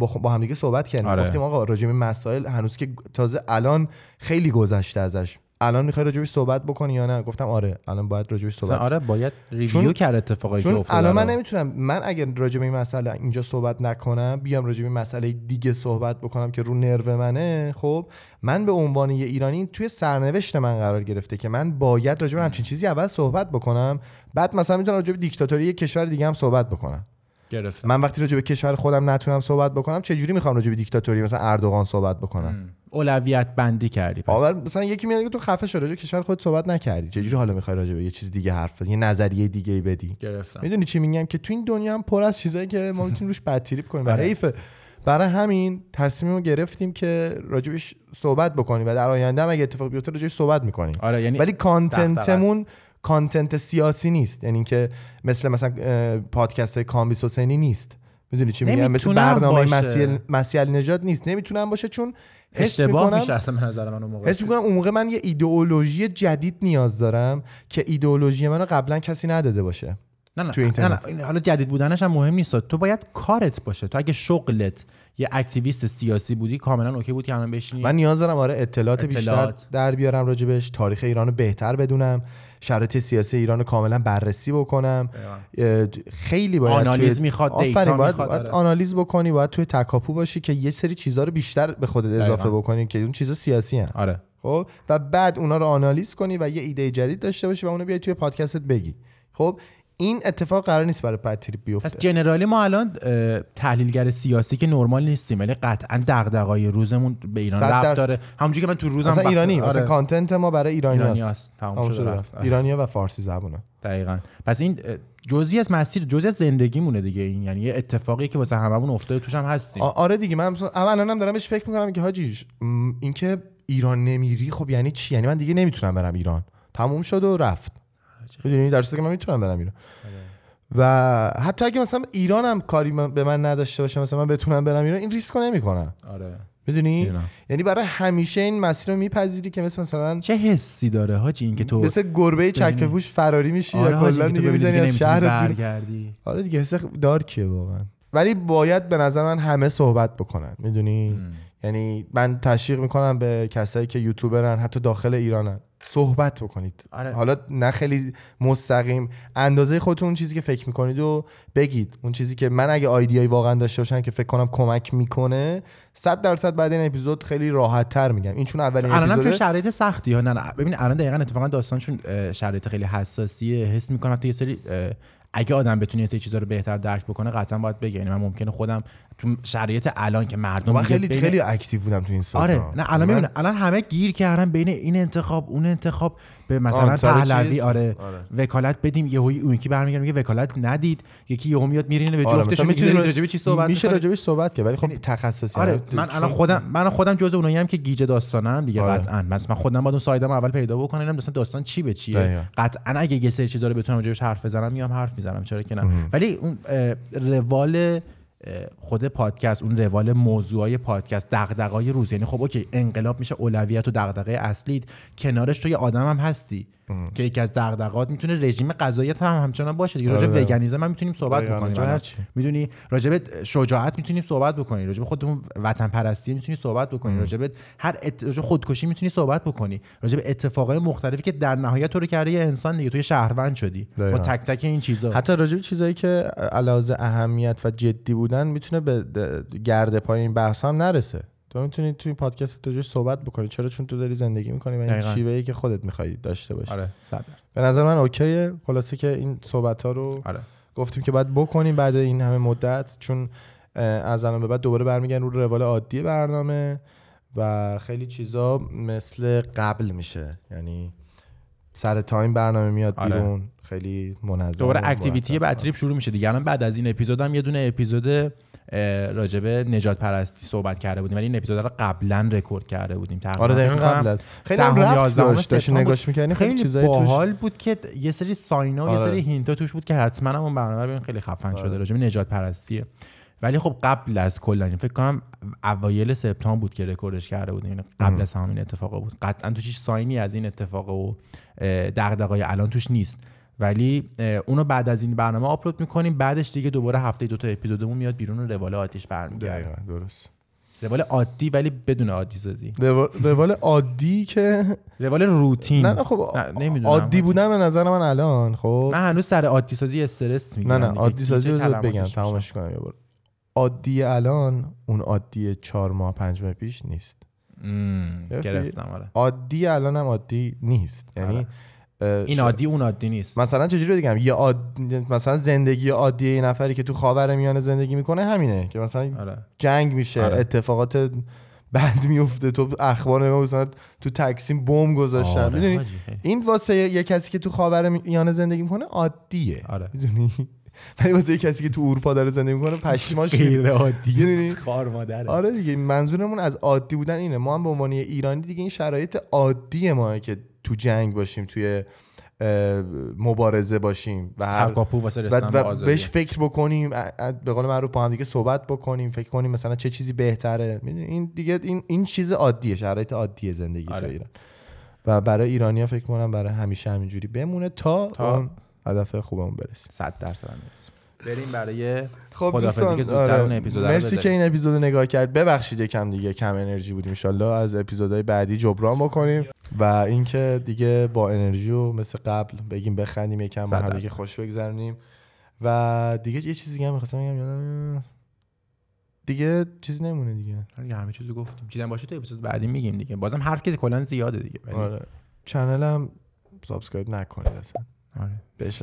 با هم دیگه صحبت کردیم. آره. گفتیم آقا راجع به مسائل هنوز که تازه الان خیلی گذشته ازش. الان میخوای راجع بهش صحبت بکنی یا نه؟ گفتم آره، الان باید راجع بهش صحبت. آره باید ریویو کرد اتفاقی که افتاد. الان من نمیتونم، من اگر راجع به این مسئله اینجا صحبت نکنم، بیام راجع به مسئله دیگه صحبت بکنم که رو نرو منه، خب من به عنوان یه ایرانی توی سرنوشت من قرار گرفته که من باید راجع به همچین چیزی اول صحبت بکنم، بعد مثلا میتونم راجع به دیکتاتوری یک کشور دیگه هم صحبت بکنم. گرفتم. من وقتی راجع به کشور خودم نتونم صحبت بکنم، چه جوری میخوام راجع به دیکتاتوری مثلا اردوغان صحبت بکنم؟ ام. اولویت بندی کردی. پس مثلا یکی میاد که تو خفه شو راجع به کشور خودت صحبت نکردی، چجوری حالا میخوای راجع به یه چیز دیگه حرف بزنی، یه نظریه دیگه بدی؟ گرفتم. میدونی چی میگم که تو این دنیا هم پر از چیزایی که ما میتونیم روش بدتریپ کنیم. حیف برای همین تصمیم گرفتیم که راجبش صحبت بکنیم و در آینده هم اگه اتفاق بیفته راجبش صحبت میکنیم. آره یعنی ولی کانتنتمون کانتنت سیاسی نیست، یعنی که مثل مثلا پادکست های کامبیس حسینی نیست، میدونی چی میگم، مثل برنامه مسیح مسیح الینژاد نیست، نمیتونم باشه چون حس میکنم حس میکنم اون موقع من یه ایدئولوژی جدید نیاز دارم که ایدئولوژی منو قبلا کسی نداده باشه. نه نه, نه نه حالا جدید بودنش هم مهم نیست، تو باید کارت باشه. تو اگه شغلت یه اکتیویست سیاسی بودی کاملا اوکی بود که الان بشینی. من نیاز دارم آره اطلاعات, اطلاعات بیشتر در بیارم راجبش، تاریخ ایرانو بهتر بدونم، شرایط سیاسی ایرانو کاملا بررسی بکنم. ایوان. خیلی باید آنالیز توی... میخواد دیتا باید, باید آنالیز بکنی، باید توی تکاپو باشی که یه سری چیزا رو بیشتر به خودت اضافه ایوان. بکنی که اون چیزا سیاسی ان. آره خب و بعد اونا رو آنالیز کنی و یه ایده جدید داشته باشی و اونو بیای توی پادکستت بگی. خب این اتفاق قرار نیست برای بدتریپ بیفته. پس جنرالی ما الان تحلیلگر سیاسی که نرمال نیستیم، ولی قطعا دغدغه‌های روزمون به ایران ربط داره. همونجوری که من تو روزم مثلا ایرانی، مثلا آره. کانتنت ما برای ایرانیاست، تمام شده رفت. ایرانیا و فارسی زبونه. دقیقاً. پس این جزئی از مسیر، جزئی از زندگیمونه دیگه این، یعنی یه اتفاقی که واسه هممون افتاده توش هم هستیم. آره دیگه، من الانم دارم بهش فکر می‌کنم که حاجی این که ایران نمیری خب یعنی چی؟ یعنی من دیگه نمیتونم برم ایران. تموم شد و رفت. میدونی در صورتی که من میتونم برم ایران و حتی اگه مثلا ایران هم کاری به من نداشته باشه، مثلا من بتونم برم ایران، این ریسکو نمیکنم. آره میدونی، یعنی برای همیشه این مسیر رو میپذیری که مثلا مثلا چه حسی داره حاجی این که تو مثل گربه چکمه پوش فراری میشی یا کلا دیگه میزنی از شهرت برگردی. آره دیگه حس دارکیه واقعا، ولی باید به نظر من همه صحبت بکنن، میدونی، یعنی من تشویق میکنم به کسایی که یوتیوبرن حتی داخل ایرانن، صحبت بکنید. آره. حالا نه خیلی مستقیم، اندازه خودتون اون چیزی که فکر میکنید و بگید. اون چیزی که من اگه آیدیایی واقعا داشته باشم که فکر کنم کمک میکنه، صد درصد بعد این اپیزود خیلی راحت تر میگم. این چون اولین اپیزوده. الانم چون شرایط سختی ها. نه نه ببین الان دقیقاً اتفاقا داستانشون شرایط خیلی حساسیه، حس میکنم تو یه سری اگه آدم بتونه یه سری چیزا رو بهتر درک بکنه قطعا باید بگه. یعنی من ممکنه خودم تو شرایط الان که مردم من خیلی بین... خیلی اکتیو بودم تو این سال. آره نه الان من... الان همه گیر کردن بین این انتخاب اون انتخاب به مثلا پهلوی آره. آره وکالت بدیم، یهویی اون یکی برمیگرده میگه وکالت ندید، یکی یهو میاد میرینه به جفتش. آره. میتونی راجع به چی صحبت میشه راجع بهش صحبت که ولی خب تخصصی. آره من الان خودم من خودم جزء اونایی ام که گیج داستانم دیگه. آره. قطعا من خودم باید اون سایدم اول پیدا بکنم مثلا داستان چی به چیه. قطعا اگه یه سری چیزا رو بتونم راجع بهش حرف بزنم میام حرف میزنم، چرا که نه. ولی اون روال خود پادکست، اون روال موضوعای پادکست، دغدغه‌های روز، یعنی خب اوکی انقلاب میشه اولویت و دغدغه اصلیت، کنارش تو یه آدم هم هستی ام. که یکی از دغدغات میتونه رژیم غذایی هم همچنان باشه دیگه. راجع به وگانیسم هم میتونیم صحبت بکنیم، میدونی، راجع به شجاعت میتونیم صحبت بکنیم، راجع به خودمون وطن پرستی میتونیم صحبت بکنیم، راجع به هر ات... خودکشی میتونی صحبت بکنی، راجع به اتفاقای مختلفی که در نهایت تو رو کرده یه انسان دیگه، تو یه شهروند شدی با تک تک این چیزا. حتی راجع به چیزایی که علاوه بر اهمیت و جدی بودن میتونه به گرد پای این بحث هم نرسه. تو میتونید توی پادکست تو جوش صحبت بکنی، چرا؟ چون تو داری زندگی میکنی و این شیوه‌ای که خودت می‌خوای داشته باشی. آره صد به نظر من اوکیه. خلاصه که این صحبت‌ها رو آره. گفتیم که باید بکنیم بعد این همه مدت، چون از الان به بعد دوباره برمیگردن رو روال عادی برنامه و خیلی چیزا مثل قبل میشه، یعنی سر تایم برنامه میاد بیرون. آره. خیلی منظم دوباره اکتیویتی بدتریپ شروع میشه دیگه. الان بعد از این اپیزود هم یه دونه اپیزود راجبه نجات پرستی صحبت کرده بودیم، ولی این اپیزود رو قبلا رکورد کرده بودیم تقریبا. آره دقیقاً قبل از خیلی رفت داشت نگاش می‌کردین، خیلی چیزای توش باحال بود که یه سری ساینا و آره. یه سری هینتا توش بود که حتما هم اون برنامه ببین خیلی خفن آره. شده راجبه نجات پرستیه، ولی خب قبل از کلانی فکر کنم اوایل سپتامبر بود که رکوردش کرده بودیم، قبل از همین اتفاقا بود. قطعاً توش هیچ ساینی از این اتفاقا و دغدغه‌های الان توش نیست، ولی اونو بعد از این برنامه آپلود میکنیم. بعدش دیگه دوباره هفته دو تا اپیزودمون میاد بیرون و روال عادیش برمیگرده. دقیقاً درست، روال عادی ولی بدون عادی سازی. روال عادی که روال روتین. نه نه خب عادی بودن به نظر من الان خب من هنوز سر عادی سازی استرس میگیرم. نه نه عادی سازی رو بگم تمامش کنم یه بار. عادی الان اون عادی چهار ماه پنج ماه پیش نیست. گرفتم آره. عادی الان هم عادی نیست، یعنی این عادی اون عادی نیست. مثلا چجوری بگم یه عاد... مثلا زندگی عادی یه نفری که تو خاورمیانه زندگی میکنه همینه که مثلا آره. جنگ میشه آره. اتفاقات بد میفته، تو اخبار مثلا تو تکسیم بمب گذاشتن آره. میدونی این واسه یه کسی که تو خاورمیانه زندگی میکنه عادیه آره. میدونی ولی واسه کسی که تو اروپا داره زندگی میکنه پشیمانش غیر عادیه، خار مادره. آره دیگه، منظورمون از عادی بودن اینه. ما هم به عنوان ایرانی دیگه این شرایط عادی ما که تو جنگ باشیم، توی مبارزه باشیم و هر تکاپو واسه رسیدن آزادی بهش فکر بکنیم، به قول معروف با هم دیگه صحبت بکنیم، فکر کنیم مثلا چه چیزی بهتره. این دیگه این این چیز عادیه، شرایط عادیه زندگی آره. تو ایران و برای ایرانی‌ها فکر کنم برای همیشه همینجوری بمونه تا تا هدف خوبمون برسیم. صد درصد برسیم. بریم برای خدافظی که زودتر اون اپیزود. مرسی که این اپیزودو نگاه کرد. ببخشید یکم دیگه کم انرژی بودیم، ان شاءالله از اپیزودهای بعدی جبران بکنیم و اینکه دیگه با انرژی و مثل قبل بگیم بخندیم، یکم با هم دیگه خوش بگذرونیم. و دیگه یه چیزی دیگه می‌خواستم بگم یادم دیگه چیزی نمونه دیگه. دیگه همه چیزو گفتیم. چیزا باشه تو اپیزود بعدی میگیم دیگه. بازم حرف که کلا زیاده دیگه. آره. چنلم سابسکرایب نکنید اصلا. آره. بهش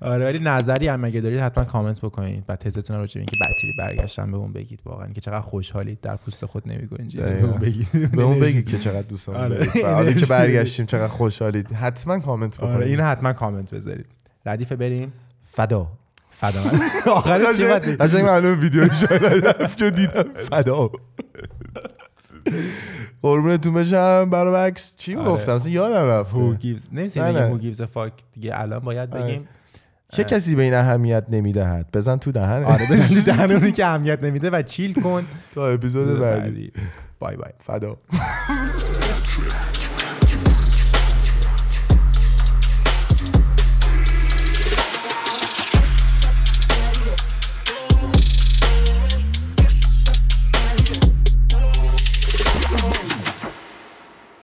آره. ولی نظری هم اگه دارید حتما کامنت بکنید و تزتون رو راجع به اینکه بطری برگشتن بهمون بگید، واقعا که چقدر خوشحالید، در پوست خود نمی‌گنجید، بهمون بگید بهمون بگید که چقدر دوستان دارید، آره که برگشتیم چقدر خوشحالید، حتما کامنت بکنید. آره اینو حتما کامنت بذارید. ردیفه بریم فدا فدا آخرش چی بود؟ قشنگ معلومه ویدیو شده که دیدم فدا. قربونتون بشم. برعکس چی گفتم اصلا یادم رفت. هو گیوز نمی‌سین دیگه، هو گیوز ا فاک دیگه. الان باید بگیم چه کسی به این اهمیت نمیدهد. بزن تو دهن. آره بزن تو دهن اونی که اهمیت نمیده و چیل کن تا اپیزود بعدی. بای بای. فدا.